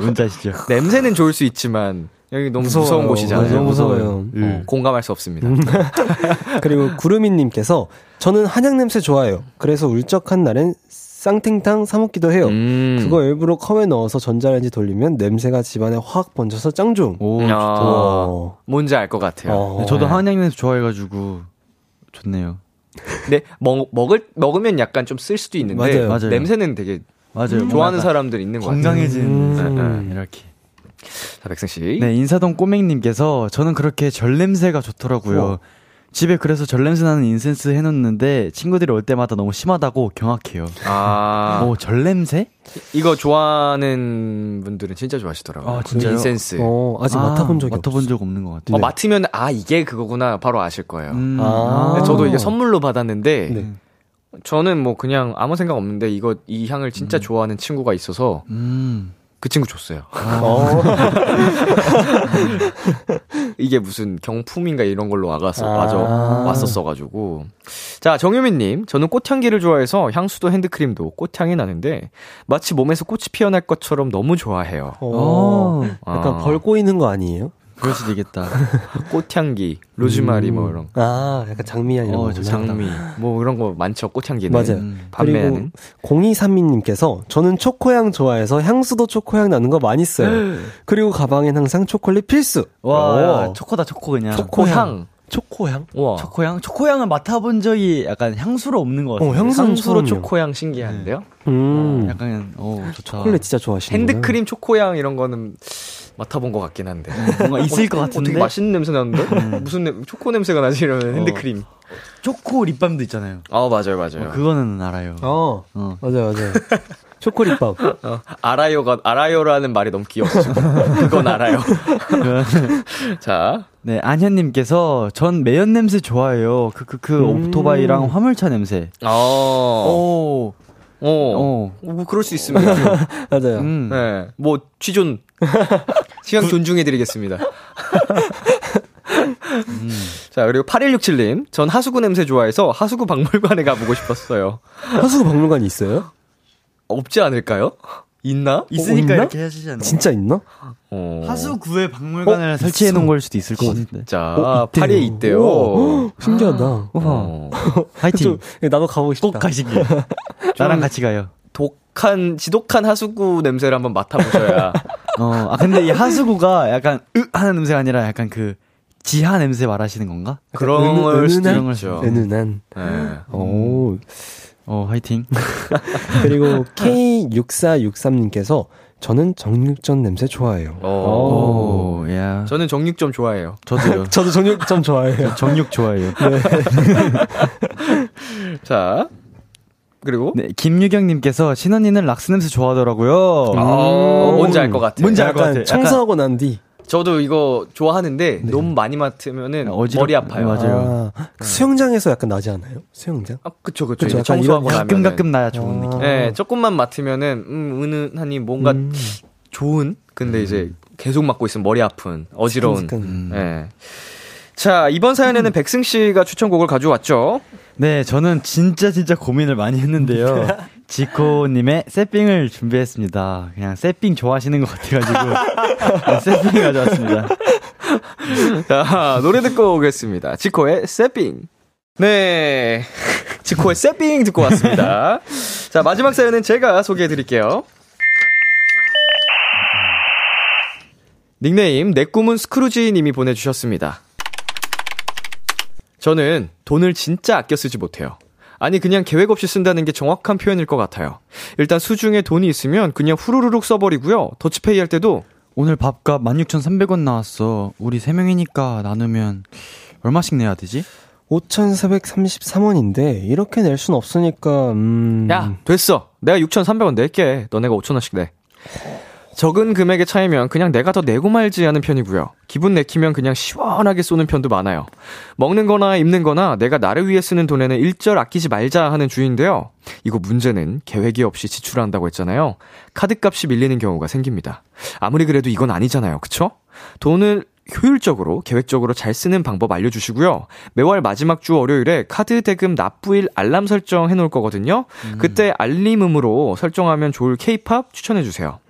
뭔지 아시죠? 냄새는 좋을 수 있지만 여기 너무 무서운 곳이잖아요. 너무 무서워요. 공감할 수 없습니다. 그리고 구름이님께서 저는 한약 냄새 좋아해요. 그래서 울적한 날엔 쌍탱탕 사먹기도 해요. 그거 일부러 컵에 넣어서 전자레인지 돌리면 냄새가 집안에 확 번져서 짱 좋음. 오, 좋다. 뭔지 알 것 같아요. 저도 한약 냄새 좋아해가지고 좋네요. 근데 먹으면 약간 좀 쓸 수도 있는데 맞아요. 맞아요. 냄새는 되게 좋아하는 사람들 있는 것 같아요. 건강해진 이렇게. 자, 백승 씨. 네, 인사동 꼬맹님께서 저는 그렇게 절 냄새가 좋더라고요. 오. 집에 그래서 절냄새 나는 인센스 해놓는데 친구들이 올 때마다 너무 심하다고 경악해요. 아, 뭐 절냄새? 이거 좋아하는 분들은 진짜 좋아하시더라고요. 아, 진짜요? 인센스. 아직 맡아본 적이 맡아본 적 없는 것 같아요. 맡으면 아 이게 그거구나 바로 아실 거예요. 저도 이게 선물로 받았는데 저는 뭐 그냥 아무 생각 없는데 이거 이 향을 진짜 좋아하는 친구가 있어서 그 친구 줬어요. 이게 무슨 경품인가 이런 걸로 왔었어가지고. 자, 정유민님, 저는 꽃향기를 좋아해서 향수도 핸드크림도 꽃향이 나는데 마치 몸에서 꽃이 피어날 것처럼 너무 좋아해요. 약간 벌 꼬이는 거 아니에요? 그럴 수도 있겠다. 꽃향기, 로즈마리 뭐 이런 거. 아, 약간 장미향 이런 거. 장미. 뭐 이런 거 많죠, 꽃향기는. 맞아요. 반면에는. 0232님께서 저는 초코향 좋아해서 향수도 초코향 나는 거 많이 써요. 그리고 가방엔 항상 초콜릿 필수. 와, 초코다, 초코 그냥. 초코향. 초코향? 우와. 초코향? 초코향은 맡아본 적이 약간 향수로 없는 것 같아요. 향수로 초코향 신기한데요? 약간, 좋다. 초콜릿 진짜 좋아하시네. 핸드크림 초코향 이런 거는 맡아본 것 같긴 한데. 뭔가 있을 것 같은데. 되게 맛있는 냄새 나는데? 무슨 초코 냄새가 나지? 이러면 핸드크림. 초코 립밤도 있잖아요. 맞아요. 그거는 알아요. 맞아요. 초코 립밤. 알아요라는 말이 너무 귀엽죠. 그건 알아요. 자. 네, 안현님께서 전 매연 냄새 좋아해요. 오토바이랑 화물차 냄새. 뭐 그럴 수 있습니다. 맞아요. 네, 뭐 취존 시간 존중해드리겠습니다. 자, 그리고 8167님, 전 하수구 냄새 좋아해서 하수구 박물관에 가보고 싶었어요. 하수구 박물관이 있어요? 없지 않을까요? 있나? 있으니까 있나? 이렇게 하시지 않나요? 진짜 있나? 하수구에 박물관을 설치해 놓은 걸 수도 있을 것 같은데. 진짜 파리에 있대요. 오, 신기하다. 하여튼 나도 가보고 싶다. 꼭 가시길. 나랑 같이 가요. 지독한 하수구 냄새를 한번 맡아보셔야. 근데 이 하수구가 약간 하는 냄새가 아니라 약간 그 지하 냄새 말하시는 건가? 그런 걸 수도 있죠. 은은한. 화이팅. 그리고 K6463님께서 저는 정육점 냄새 좋아해요. 야. 저는 정육점 좋아해요. 저도요. 저도 정육점 좋아해요. 정육 좋아해요. 네. 자, 그리고 네, 김유경님께서 신언니는 락스 냄새 좋아하더라고요. 뭔지 알 것 같아요. 청소하고 난 뒤. 저도 이거 좋아하는데 너무 많이 맡으면은 머리 아파요. 맞아요. 수영장에서 약간 나지 않아요? 수영장? 그쵸. 청소하고 나면 가끔 나야 좋은 느낌. 네, 조금만 맡으면은 은은하니 뭔가 좋은. 근데 이제 계속 맡고 있으면 머리 아픈 어지러운. 네. 자, 이번 사연에는 백승 씨가 추천곡을 가져왔죠. 네, 저는 진짜 고민을 많이 했는데요. 지코님의 새삥을 준비했습니다. 그냥 새삥 좋아하시는 것 같아가지고 새삥 가져왔습니다. 자, 노래 듣고 오겠습니다. 지코의 새삥. 네, 지코의 새삥 듣고 왔습니다. 자, 마지막 사연은 제가 소개해드릴게요. 닉네임 내 꿈은 스크루지님이 보내주셨습니다. 저는 돈을 진짜 아껴 쓰지 못해요. 아니, 그냥 계획 없이 쓴다는 게 정확한 표현일 것 같아요. 일단 수중에 돈이 있으면 그냥 후루룩 써버리고요. 더치페이 할 때도 오늘 밥값 16,300원 나왔어. 우리 3명이니까 나누면 얼마씩 내야 되지? 5,433원인데 이렇게 낼 순 없으니까 야 됐어. 내가 6,300원 낼게. 너네가 5,000원씩 내. 적은 금액의 차이면 그냥 내가 더 내고 말지 하는 편이고요. 기분 내키면 그냥 시원하게 쏘는 편도 많아요. 먹는 거나 입는 거나 내가 나를 위해 쓰는 돈에는 일절 아끼지 말자 하는 주의인데요. 이거 문제는 계획이 없이 지출한다고 했잖아요. 카드값이 밀리는 경우가 생깁니다. 아무리 그래도 이건 아니잖아요. 그쵸? 돈을 효율적으로 계획적으로 잘 쓰는 방법 알려주시고요. 매월 마지막 주 월요일에 카드 대금 납부일 알람 설정 해놓을 거거든요. 그때 알림음으로 설정하면 좋을 K-POP 추천해주세요.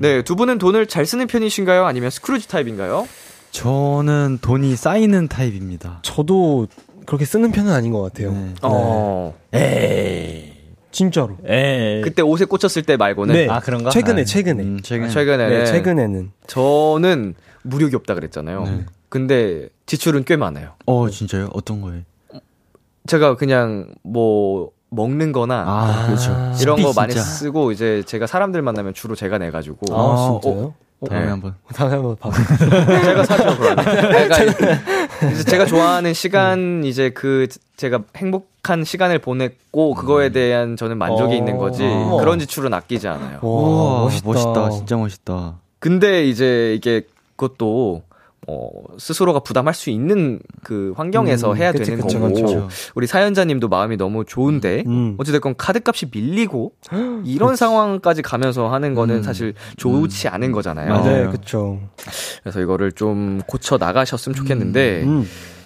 네, 두 분은 돈을 잘 쓰는 편이신가요? 아니면 스크루지 타입인가요? 저는 돈이 쌓이는 타입입니다. 저도 그렇게 쓰는 편은 아닌 것 같아요. 네. 어. 네. 에이. 진짜로. 에이. 그때 옷에 꽂혔을 때 말고는. 네. 아, 그런가? 최근에. 최근에는. 저는 무력이 없다 그랬잖아요. 네. 근데 지출은 꽤 많아요. 진짜요? 어떤 거예요? 제가 그냥 뭐 먹는 거나 그렇죠. 이런 거 많이 쓰고 이제 제가 사람들 만나면 주로 제가 내가지고. 진짜요? 다음에 한번. 제가 사죠, 그러면. 제가 좋아하는 시간, 이제 제가 행복한 시간을 보냈고, 그거에 대한 저는 만족이 있는 거지, 그런 지출은 아끼지 않아요. 와, 멋있다. 진짜 멋있다. 근데 이제 이게, 그것도, 스스로가 부담할 수 있는 그 환경에서 해야 되는 거고, 그쵸. 우리 사연자님도 마음이 너무 좋은데, 어찌됐건 카드값이 밀리고, 이런 상황까지 가면서 하는 거는 사실 좋지 않은 거잖아요. 맞아요, 그쵸. 그래서 이거를 좀 고쳐 나가셨으면 좋겠는데,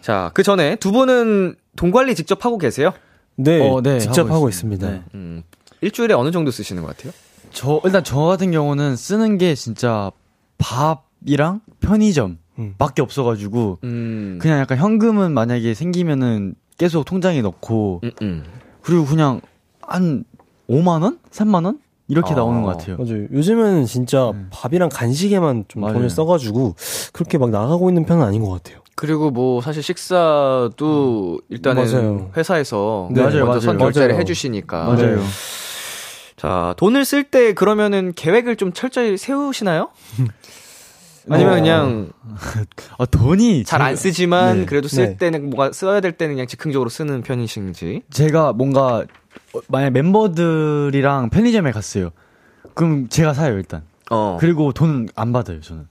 자, 그 전에 두 분은 돈 관리 직접 하고 계세요? 네, 네 직접 하고 있습니다. 네. 일주일에 어느 정도 쓰시는 것 같아요? 일단 저 같은 경우는 쓰는 게 진짜 밥이랑 편의점, 밖에 없어가지고 그냥 약간 현금은 만약에 생기면은 계속 통장에 넣고 그리고 그냥 한 5만원? 3만원? 이렇게 나오는 것 같아요. 맞아요. 요즘은 진짜 밥이랑 간식에만 좀 돈을 써가지고 그렇게 막 나가고 있는 편은 아닌 것 같아요. 그리고 뭐 사실 식사도 일단은 맞아요. 회사에서 네. 먼저 선결제를 해주시니까 맞아요. 자, 돈을 쓸 때 그러면은 계획을 좀 철저히 세우시나요? 아니면 그냥 돈이 잘 안 쓰지만 네. 그래도 쓸 때는 뭔가 써야 될 때는 그냥 즉흥적으로 쓰는 편이신지. 제가 뭔가 만약 멤버들이랑 편의점에 갔어요. 그럼 제가 사요 일단. 그리고 돈 안 받아요 저는.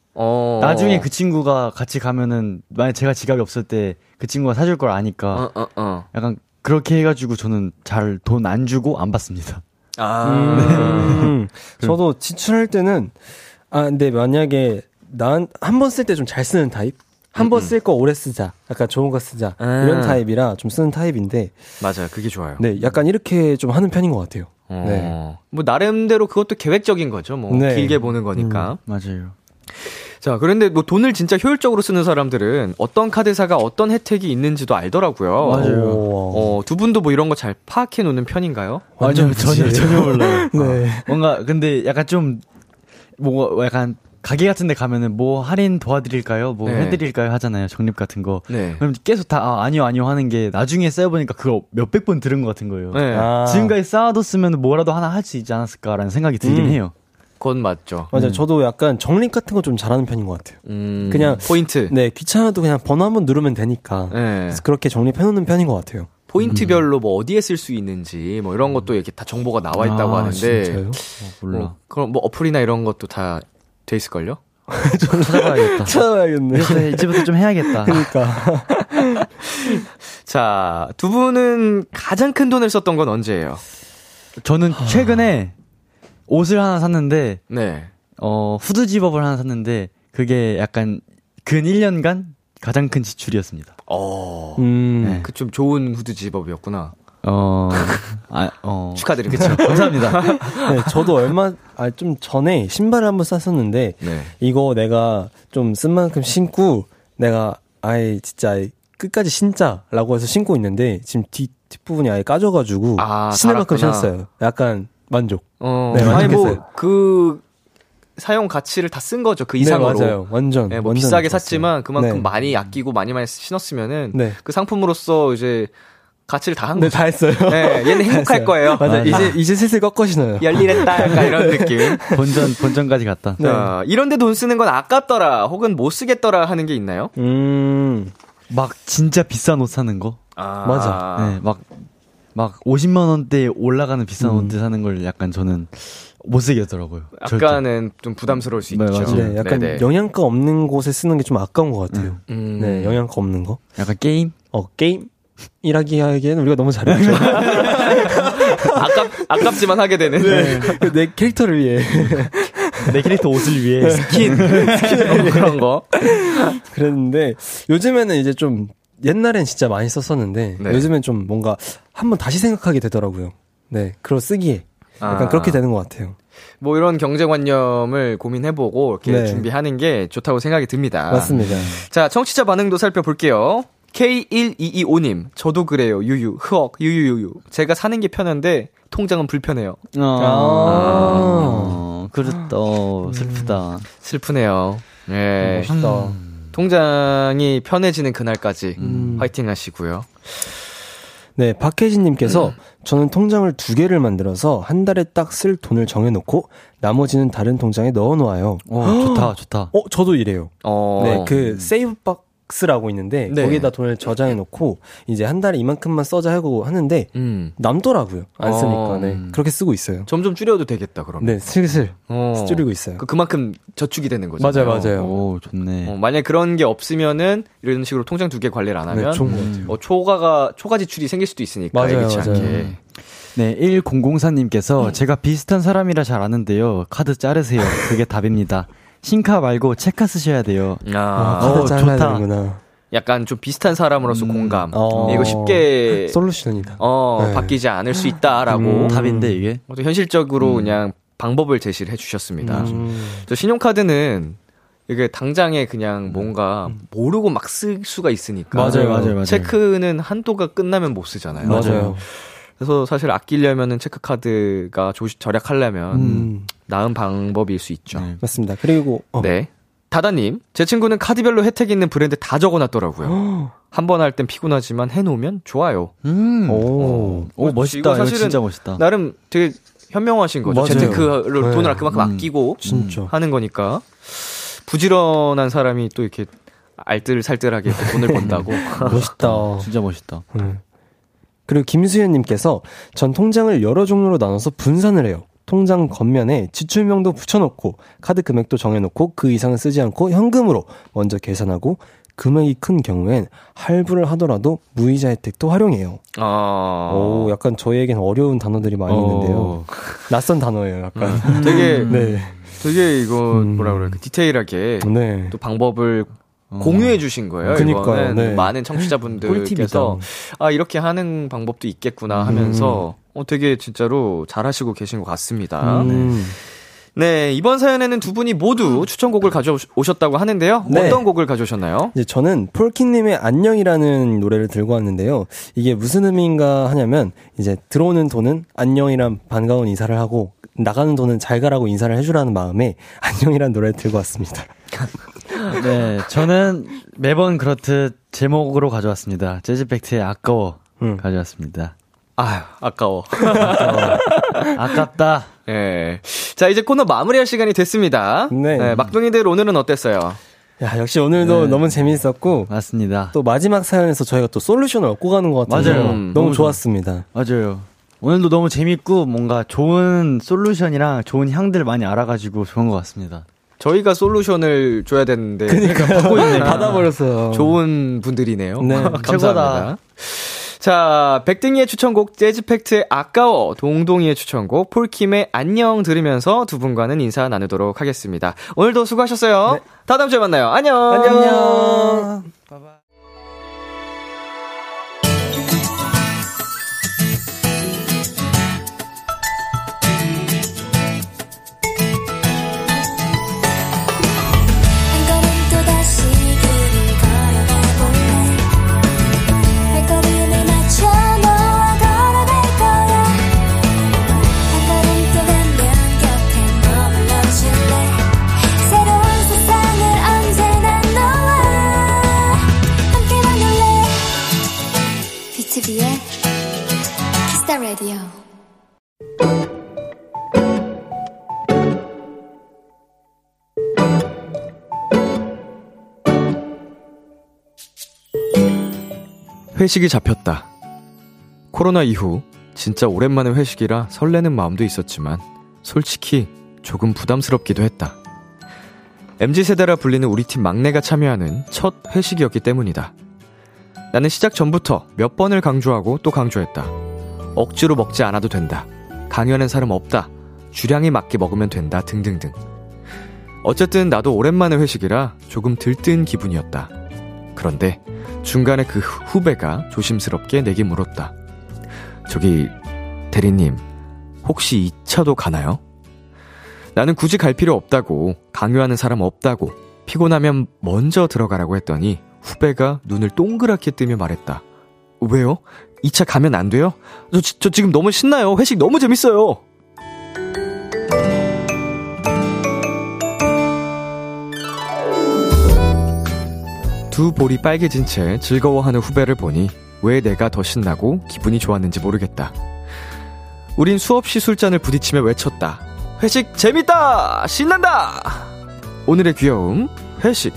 나중에 그 친구가 같이 가면은 만약 제가 지갑이 없을 때 그 친구가 사줄 걸 아니까 약간 그렇게 해가지고 저는 잘 돈 안 주고 안 받습니다. 네. 저도 지출할 때는 근데 만약에 난 한 번 쓸 때 좀 잘 쓰는 타입? 한 번 쓸 거 오래 쓰자. 약간 좋은 거 쓰자. 이런 타입이라 좀 쓰는 타입인데. 맞아요. 그게 좋아요. 네. 약간 이렇게 좀 하는 편인 것 같아요. 네. 뭐, 나름대로 그것도 계획적인 거죠. 뭐, 네. 길게 보는 거니까. 맞아요. 자, 그런데 뭐 돈을 진짜 효율적으로 쓰는 사람들은 어떤 카드사가 어떤 혜택이 있는지도 알더라고요. 맞아요. 두 분도 뭐 이런 거 잘 파악해 놓는 편인가요? 아니요, 전혀 몰라요. 네. 뭔가, 근데 약간 좀, 뭐, 약간, 가게 같은 데 가면은 뭐 할인 도와드릴까요? 뭐 해드릴까요? 하잖아요. 적립 같은 거. 네. 그럼 계속 다 아니요 하는 게 나중에 쌓여보니까 그거 몇백 번 들은 것 같은 거예요. 네. 지금까지 쌓아뒀으면 뭐라도 하나 할 수 있지 않았을까라는 생각이 들긴 해요. 그건 맞죠. 맞아요. 저도 약간 적립 같은 거 좀 잘하는 편인 것 같아요. 그냥 포인트. 네. 귀찮아도 그냥 번호 한번 누르면 되니까. 네. 그래서 그렇게 적립해놓는 편인 것 같아요. 포인트별로 뭐 어디에 쓸 수 있는지 뭐 이런 것도 이렇게 다 정보가 나와 있다고 하는데. 진짜요? 몰라. 그럼 뭐 어플이나 이런 것도 다 돼 있을걸요? 찾아봐야겠다. 찾아봐야겠네. 이제부터 좀 해야겠다. 그러니까. 자, 두 분은 가장 큰 돈을 썼던 건 언제예요? 저는 최근에 옷을 하나 샀는데, 네. 후드 집업을 하나 샀는데, 그게 약간 근 1년간 가장 큰 지출이었습니다. 네. 그 좀 좋은 후드 집업이었구나. 축하드립니다. 그쵸? 감사합니다. 네, 저도 좀 전에 신발을 한번 샀었는데, 네. 이거 내가 좀 쓴 만큼 신고, 내가 끝까지 신자라고 해서 신고 있는데, 지금 뒷부분이 아예 까져가지고, 신을 만큼 신었어요. 약간 만족. 네, 만족했어요. 아니, 뭐, 사용 가치를 다 쓴 거죠. 그 이상으로. 네, 맞아요. 완전. 네, 뭐 완전 비싸게 좋았어요. 샀지만, 그만큼 많이 아끼고 많이 신었으면은, 그 상품으로서 이제, 가치를 다 한 거죠. 네, 다 했어요. 네, 얘는 행복할 거예요. 맞아요. 이제 슬슬 꺾어지나요? 열일했다. 약간 이런 느낌. 본전까지 갔다. 네. 이런데 돈 쓰는 건 아깝더라, 혹은 못 쓰겠더라 하는 게 있나요? 막 진짜 비싼 옷 사는 거. 아. 맞아. 네, 막 50만 원대에 올라가는 비싼 옷들 사는 걸 약간 저는 못 쓰겠더라고요. 약간은 절대. 좀 부담스러울 수 있죠. 맞아요. 네, 약간 네네. 영양가 없는 곳에 쓰는 게 좀 아까운 것 같아요. 네, 영양가 없는 거. 약간 게임? 게임이라기 하기에는 우리가 너무 잘했죠. 아깝지만 하게 되는. 네. 내 캐릭터를 위해. 내 캐릭터 옷을 위해. 스킨 그런 거. 그랬는데 요즘에는 이제 좀 옛날엔 진짜 많이 썼었는데 네. 요즘엔 좀 뭔가 한번 다시 생각하게 되더라고요. 네, 그걸 쓰기에. 약간 그렇게 되는 것 같아요. 뭐 이런 경제관념을 고민해보고 이렇게 네. 준비하는 게 좋다고 생각이 듭니다. 맞습니다. 자, 청취자 반응도 살펴볼게요. K1225님, 저도 그래요. 유유, 흐억, 유유유유. 제가 사는 게 편한데 통장은 불편해요. 그렇다. 슬프다. 슬프네요. 예. 멋있다. 통장이 편해지는 그날까지 화이팅 하시고요. 네, 박혜진님께서 저는 통장을 2개를 만들어서 한 달에 딱 쓸 돈을 정해놓고 나머지는 다른 통장에 넣어놓아요. 좋다. 저도 이래요. 네, 그 세이브박스라고 있는데 네. 거기에다 돈을 저장해놓고 이제 한 달에 이만큼만 써자 하고 하는데 남더라고요. 안 쓰니까. 네, 그렇게 쓰고 있어요. 점점 줄여도 되겠다 그러면. 네, 슬슬 줄이고 있어요. 그만큼 저축이 되는 거죠. 맞아요. 오, 좋네. 만약 그런 게 없으면은 이런 식으로 통장 2개 관리를 안 하면 네, 좋은 것 같아요. 초과 지출이 생길 수도 있으니까. 맞아요. 네, 1004님께서 제가 비슷한 사람이라 잘 아는데요. 카드 자르세요. 그게 답입니다. 신카 말고 체카 쓰셔야 돼요. 잘라야 되는구나. 약간 좀 비슷한 사람으로서 공감. 이거 쉽게 솔루션이다. 네. 바뀌지 않을 수 있다라고 답인데 이게. 현실적으로 그냥 방법을 제시를 해주셨습니다. 저 신용카드는 이게 당장에 그냥 뭔가 모르고 막 쓸 수가 있으니까. 맞아요. 체크는 한도가 끝나면 못 쓰잖아요. 맞아요. 그래서 사실 아끼려면은 체크카드가 절약하려면 나은 방법일 수 있죠. 네. 맞습니다. 그리고 네, 다다님, 제 친구는 카드별로 혜택 있는 브랜드 다 적어놨더라고요. 한 번 할 땐 피곤하지만 해놓으면 좋아요. 멋있다. 이거 진짜 멋있다. 나름 되게 현명하신 거죠. 재테크로 네. 돈을 그만큼 아끼고 하는 거니까. 부지런한 사람이 또 이렇게 알뜰살뜰하게 돈을 번다고. 멋있다. 진짜 멋있다. 그리고 김수현님께서 전 통장을 여러 종류로 나눠서 분산을 해요. 통장 겉면에 지출명도 붙여놓고 카드 금액도 정해놓고 그 이상은 쓰지 않고 현금으로 먼저 계산하고 금액이 큰 경우엔 할부를 하더라도 무이자 혜택도 활용해요. 오, 약간 저희에겐 어려운 단어들이 많이 있는데요. 낯선 단어예요, 약간. 되게 네. 되게 이거 뭐라 그래, 디테일하게 네. 또 방법을 공유해 주신 거예요. 그러니까요. 네. 많은 청취자분들께서 이렇게 하는 방법도 있겠구나 하면서 되게 진짜로 잘하시고 계신 것 같습니다. 네, 이번 사연에는 두 분이 모두 추천곡을 가져오셨다고 하는데요. 네. 어떤 곡을 가져오셨나요? 이제 저는 폴킴님의 안녕이라는 노래를 들고 왔는데요. 이게 무슨 의미인가 하냐면 이제 들어오는 돈은 안녕이란 반가운 인사를 하고 나가는 돈은 잘 가라고 인사를 해주라는 마음에 안녕이라는 노래를 들고 왔습니다. 네, 저는 매번 그렇듯 제목으로 가져왔습니다. 재즈팩트의 아까워 가져왔습니다. 아까워. 아깝다. 예. 자, 이제 코너 마무리할 시간이 됐습니다. 네. 네, 막둥이들 오늘은 어땠어요? 야, 역시 오늘도 네. 너무 재미있었고. 맞습니다. 또 마지막 사연에서 저희가 또 솔루션을 얻고 가는 것 같아서 맞아요. 너무 좋았습니다. 맞아요. 오늘도 너무 재밌고 뭔가 좋은 솔루션이랑 좋은 향들 많이 알아가지고 좋은 것 같습니다. 저희가 솔루션을 줘야 되는데 그러니까 받아버렸어요. 좋은 분들이네요. 네, 감사합니다. 최고다. 자, 백등이의 추천곡 재즈팩트의 아까워, 동동이의 추천곡 폴킴의 안녕 들으면서 두 분과는 인사 나누도록 하겠습니다. 오늘도 수고하셨어요. 네. 다음 주에 만나요. 안녕. 바이바이. B2B의 Kiss the Radio. 회식이 잡혔다. 코로나 이후 진짜 오랜만에 회식이라 설레는 마음도 있었지만 솔직히 조금 부담스럽기도 했다. MZ세대라 불리는 우리 팀 막내가 참여하는 첫 회식이었기 때문이다. 나는 시작 전부터 몇 번을 강조하고 또 강조했다. 억지로 먹지 않아도 된다. 강요하는 사람 없다. 주량에 맞게 먹으면 된다. 등등등. 어쨌든 나도 오랜만에 회식이라 조금 들뜬 기분이었다. 그런데 중간에 그 후배가 조심스럽게 내게 물었다. 저기 대리님, 혹시 2차도 가나요? 나는 굳이 갈 필요 없다고, 강요하는 사람 없다고, 피곤하면 먼저 들어가라고 했더니 후배가 눈을 동그랗게 뜨며 말했다. 왜요? 2차 가면 안 돼요? 저 지금 너무 신나요. 회식 너무 재밌어요. 두 볼이 빨개진 채 즐거워하는 후배를 보니 왜 내가 더 신나고 기분이 좋았는지 모르겠다. 우린 수없이 술잔을 부딪히며 외쳤다. 회식 재밌다! 신난다! 오늘의 귀여움, 회식.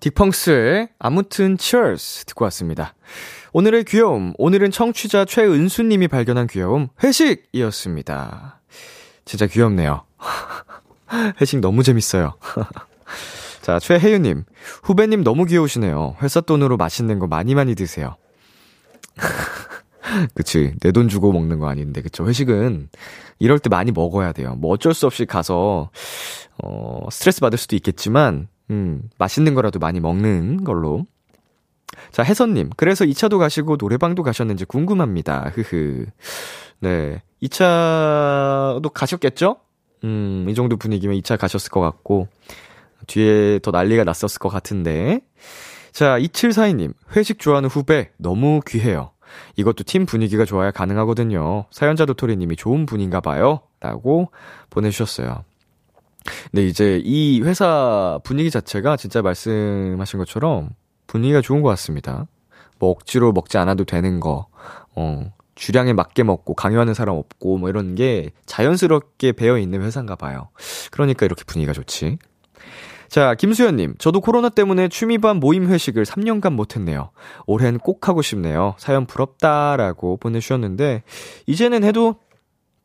디펑스의 아무튼 치얼스 듣고 왔습니다. 오늘의 귀여움, 오늘은 청취자 최은수님이 발견한 귀여움, 회식이었습니다. 진짜 귀엽네요. 회식 너무 재밌어요. 자, 최혜유님, 후배님 너무 귀여우시네요. 회사 돈으로 맛있는 거 많이 많이 드세요. 그치, 내 돈 주고 먹는 거 아닌데, 그쵸? 회식은 이럴 때 많이 먹어야 돼요. 뭐 어쩔 수 없이 가서 스트레스 받을 수도 있겠지만 맛있는 거라도 많이 먹는 걸로. 자, 혜선님, 그래서 2차도 가시고 노래방도 가셨는지 궁금합니다. 흐흐. 네, 2차도 가셨겠죠? 이 정도 분위기면 2차 가셨을 것 같고, 뒤에 더 난리가 났었을 것 같은데. 자, 2742님, 회식 좋아하는 후배 너무 귀해요. 이것도 팀 분위기가 좋아야 가능하거든요. 사연자 도토리님이 좋은 분인가 봐요 라고 보내주셨어요. 근데 이제 이 회사 분위기 자체가 진짜 말씀하신 것처럼 분위기가 좋은 것 같습니다. 뭐 억지로 먹지 않아도 되는 거, 주량에 맞게 먹고 강요하는 사람 없고 뭐 이런 게 자연스럽게 배어있는 회사인가 봐요. 그러니까 이렇게 분위기가 좋지. 자, 김수현님, 저도 코로나 때문에 취미반 모임 회식을 3년간 못했네요. 올해는 꼭 하고 싶네요. 사연 부럽다라고 보내주셨는데 이제는 해도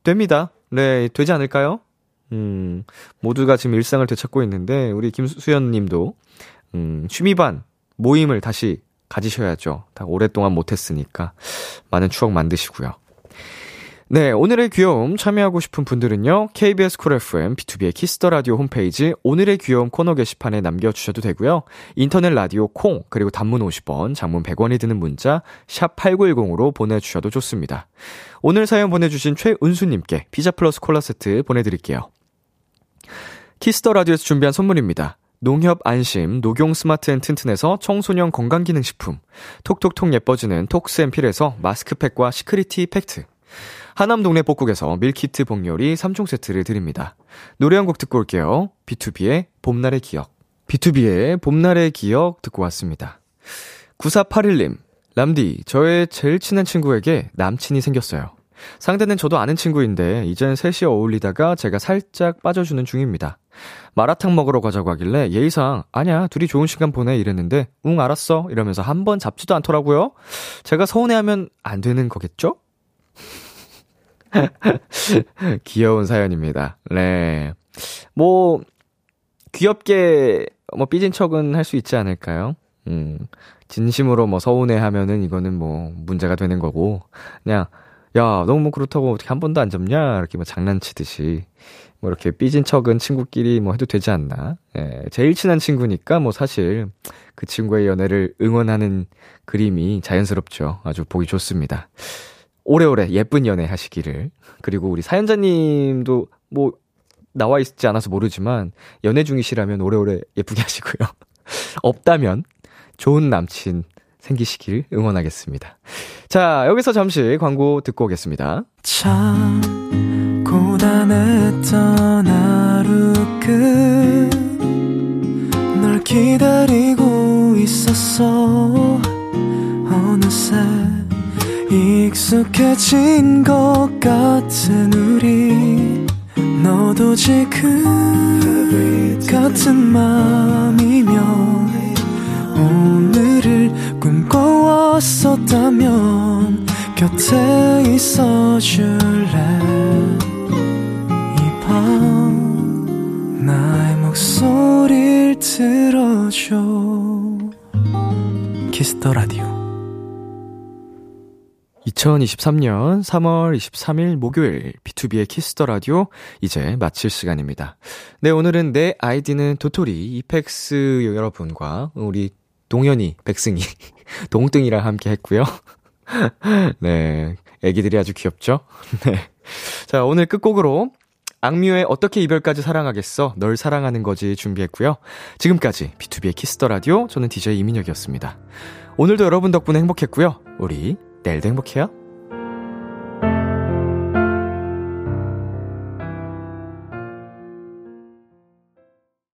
됩니다. 네, 되지 않을까요? 모두가 지금 일상을 되찾고 있는데 우리 김수현님도 취미반 모임을 다시 가지셔야죠. 다 오랫동안 못했으니까 많은 추억 만드시고요. 네, 오늘의 귀여움 참여하고 싶은 분들은요, KBS 쿨 FM, B2B의 키스 더 라디오 홈페이지 오늘의 귀여움 코너 게시판에 남겨주셔도 되고요. 인터넷 라디오 콩, 그리고 단문 50원, 장문 100원이 드는 문자 샵 8910으로 보내주셔도 좋습니다. 오늘 사연 보내주신 최은수님께 피자 플러스 콜라 세트 보내드릴게요. 키스 더 라디오에서 준비한 선물입니다. 농협 안심, 녹용 스마트 앤 튼튼에서 청소년 건강기능식품, 톡톡톡 예뻐지는 톡스앤필에서 마스크팩과 시크릿티 팩트, 하남 동네 복국에서 밀키트 복요리 3종 세트를 드립니다. 노래 한 곡 듣고 올게요. B2B의 봄날의 기억. B2B의 봄날의 기억 듣고 왔습니다. 9481님, 람디, 저의 제일 친한 친구에게 남친이 생겼어요. 상대는 저도 아는 친구인데 이젠 셋이 어울리다가 제가 살짝 빠져주는 중입니다. 마라탕 먹으러 가자고 하길래 예의상 아니야, 둘이 좋은 시간 보내 이랬는데 응 알았어 이러면서 한 번 잡지도 않더라고요. 제가 서운해하면 안 되는 거겠죠? 귀여운 사연입니다. 네, 뭐 귀엽게 뭐 삐진 척은 할 수 있지 않을까요? 진심으로 뭐 서운해하면은 이거는 뭐 문제가 되는 거고, 그냥 야, 너무 뭐 그렇다고 어떻게 한 번도 안 잡냐? 이렇게 뭐 장난치듯이. 뭐 이렇게 삐진 척은 친구끼리 뭐 해도 되지 않나? 예, 제일 친한 친구니까 뭐 사실 그 친구의 연애를 응원하는 그림이 자연스럽죠. 아주 보기 좋습니다. 오래오래 예쁜 연애 하시기를. 그리고 우리 사연자님도 뭐 나와 있지 않아서 모르지만 연애 중이시라면 오래오래 예쁘게 하시고요. 없다면 좋은 남친 생기시길 응원하겠습니다. 자, 여기서 잠시 광고 듣고 오겠습니다. 참 고단했던 하루 끝 널 기다리고 있었어. 어느새 익숙해진 것 같은 우리, 너도 지금 같은 맘이면 오늘을 꿈꿔왔었다면 곁에 있어줄래. 이 밤 나의 목소리를 들어줘. 키스 더 라디오. 2023년 3월 23일 목요일 B2B의 키스 더 라디오 이제 마칠 시간입니다. 네, 오늘은 내 아이디는 도토리 이펙스 여러분과 우리 동현이, 백승이, 동등이랑 함께 했고요. 네, 애기들이 아주 귀엽죠? 네. 자, 오늘 끝곡으로 악뮤의 어떻게 이별까지 사랑하겠어, 널 사랑하는 거지 준비했고요. 지금까지 B2B의 키스 더 라디오, 저는 DJ 이민혁이었습니다. 오늘도 여러분 덕분에 행복했고요. 우리 내일도 행복해요.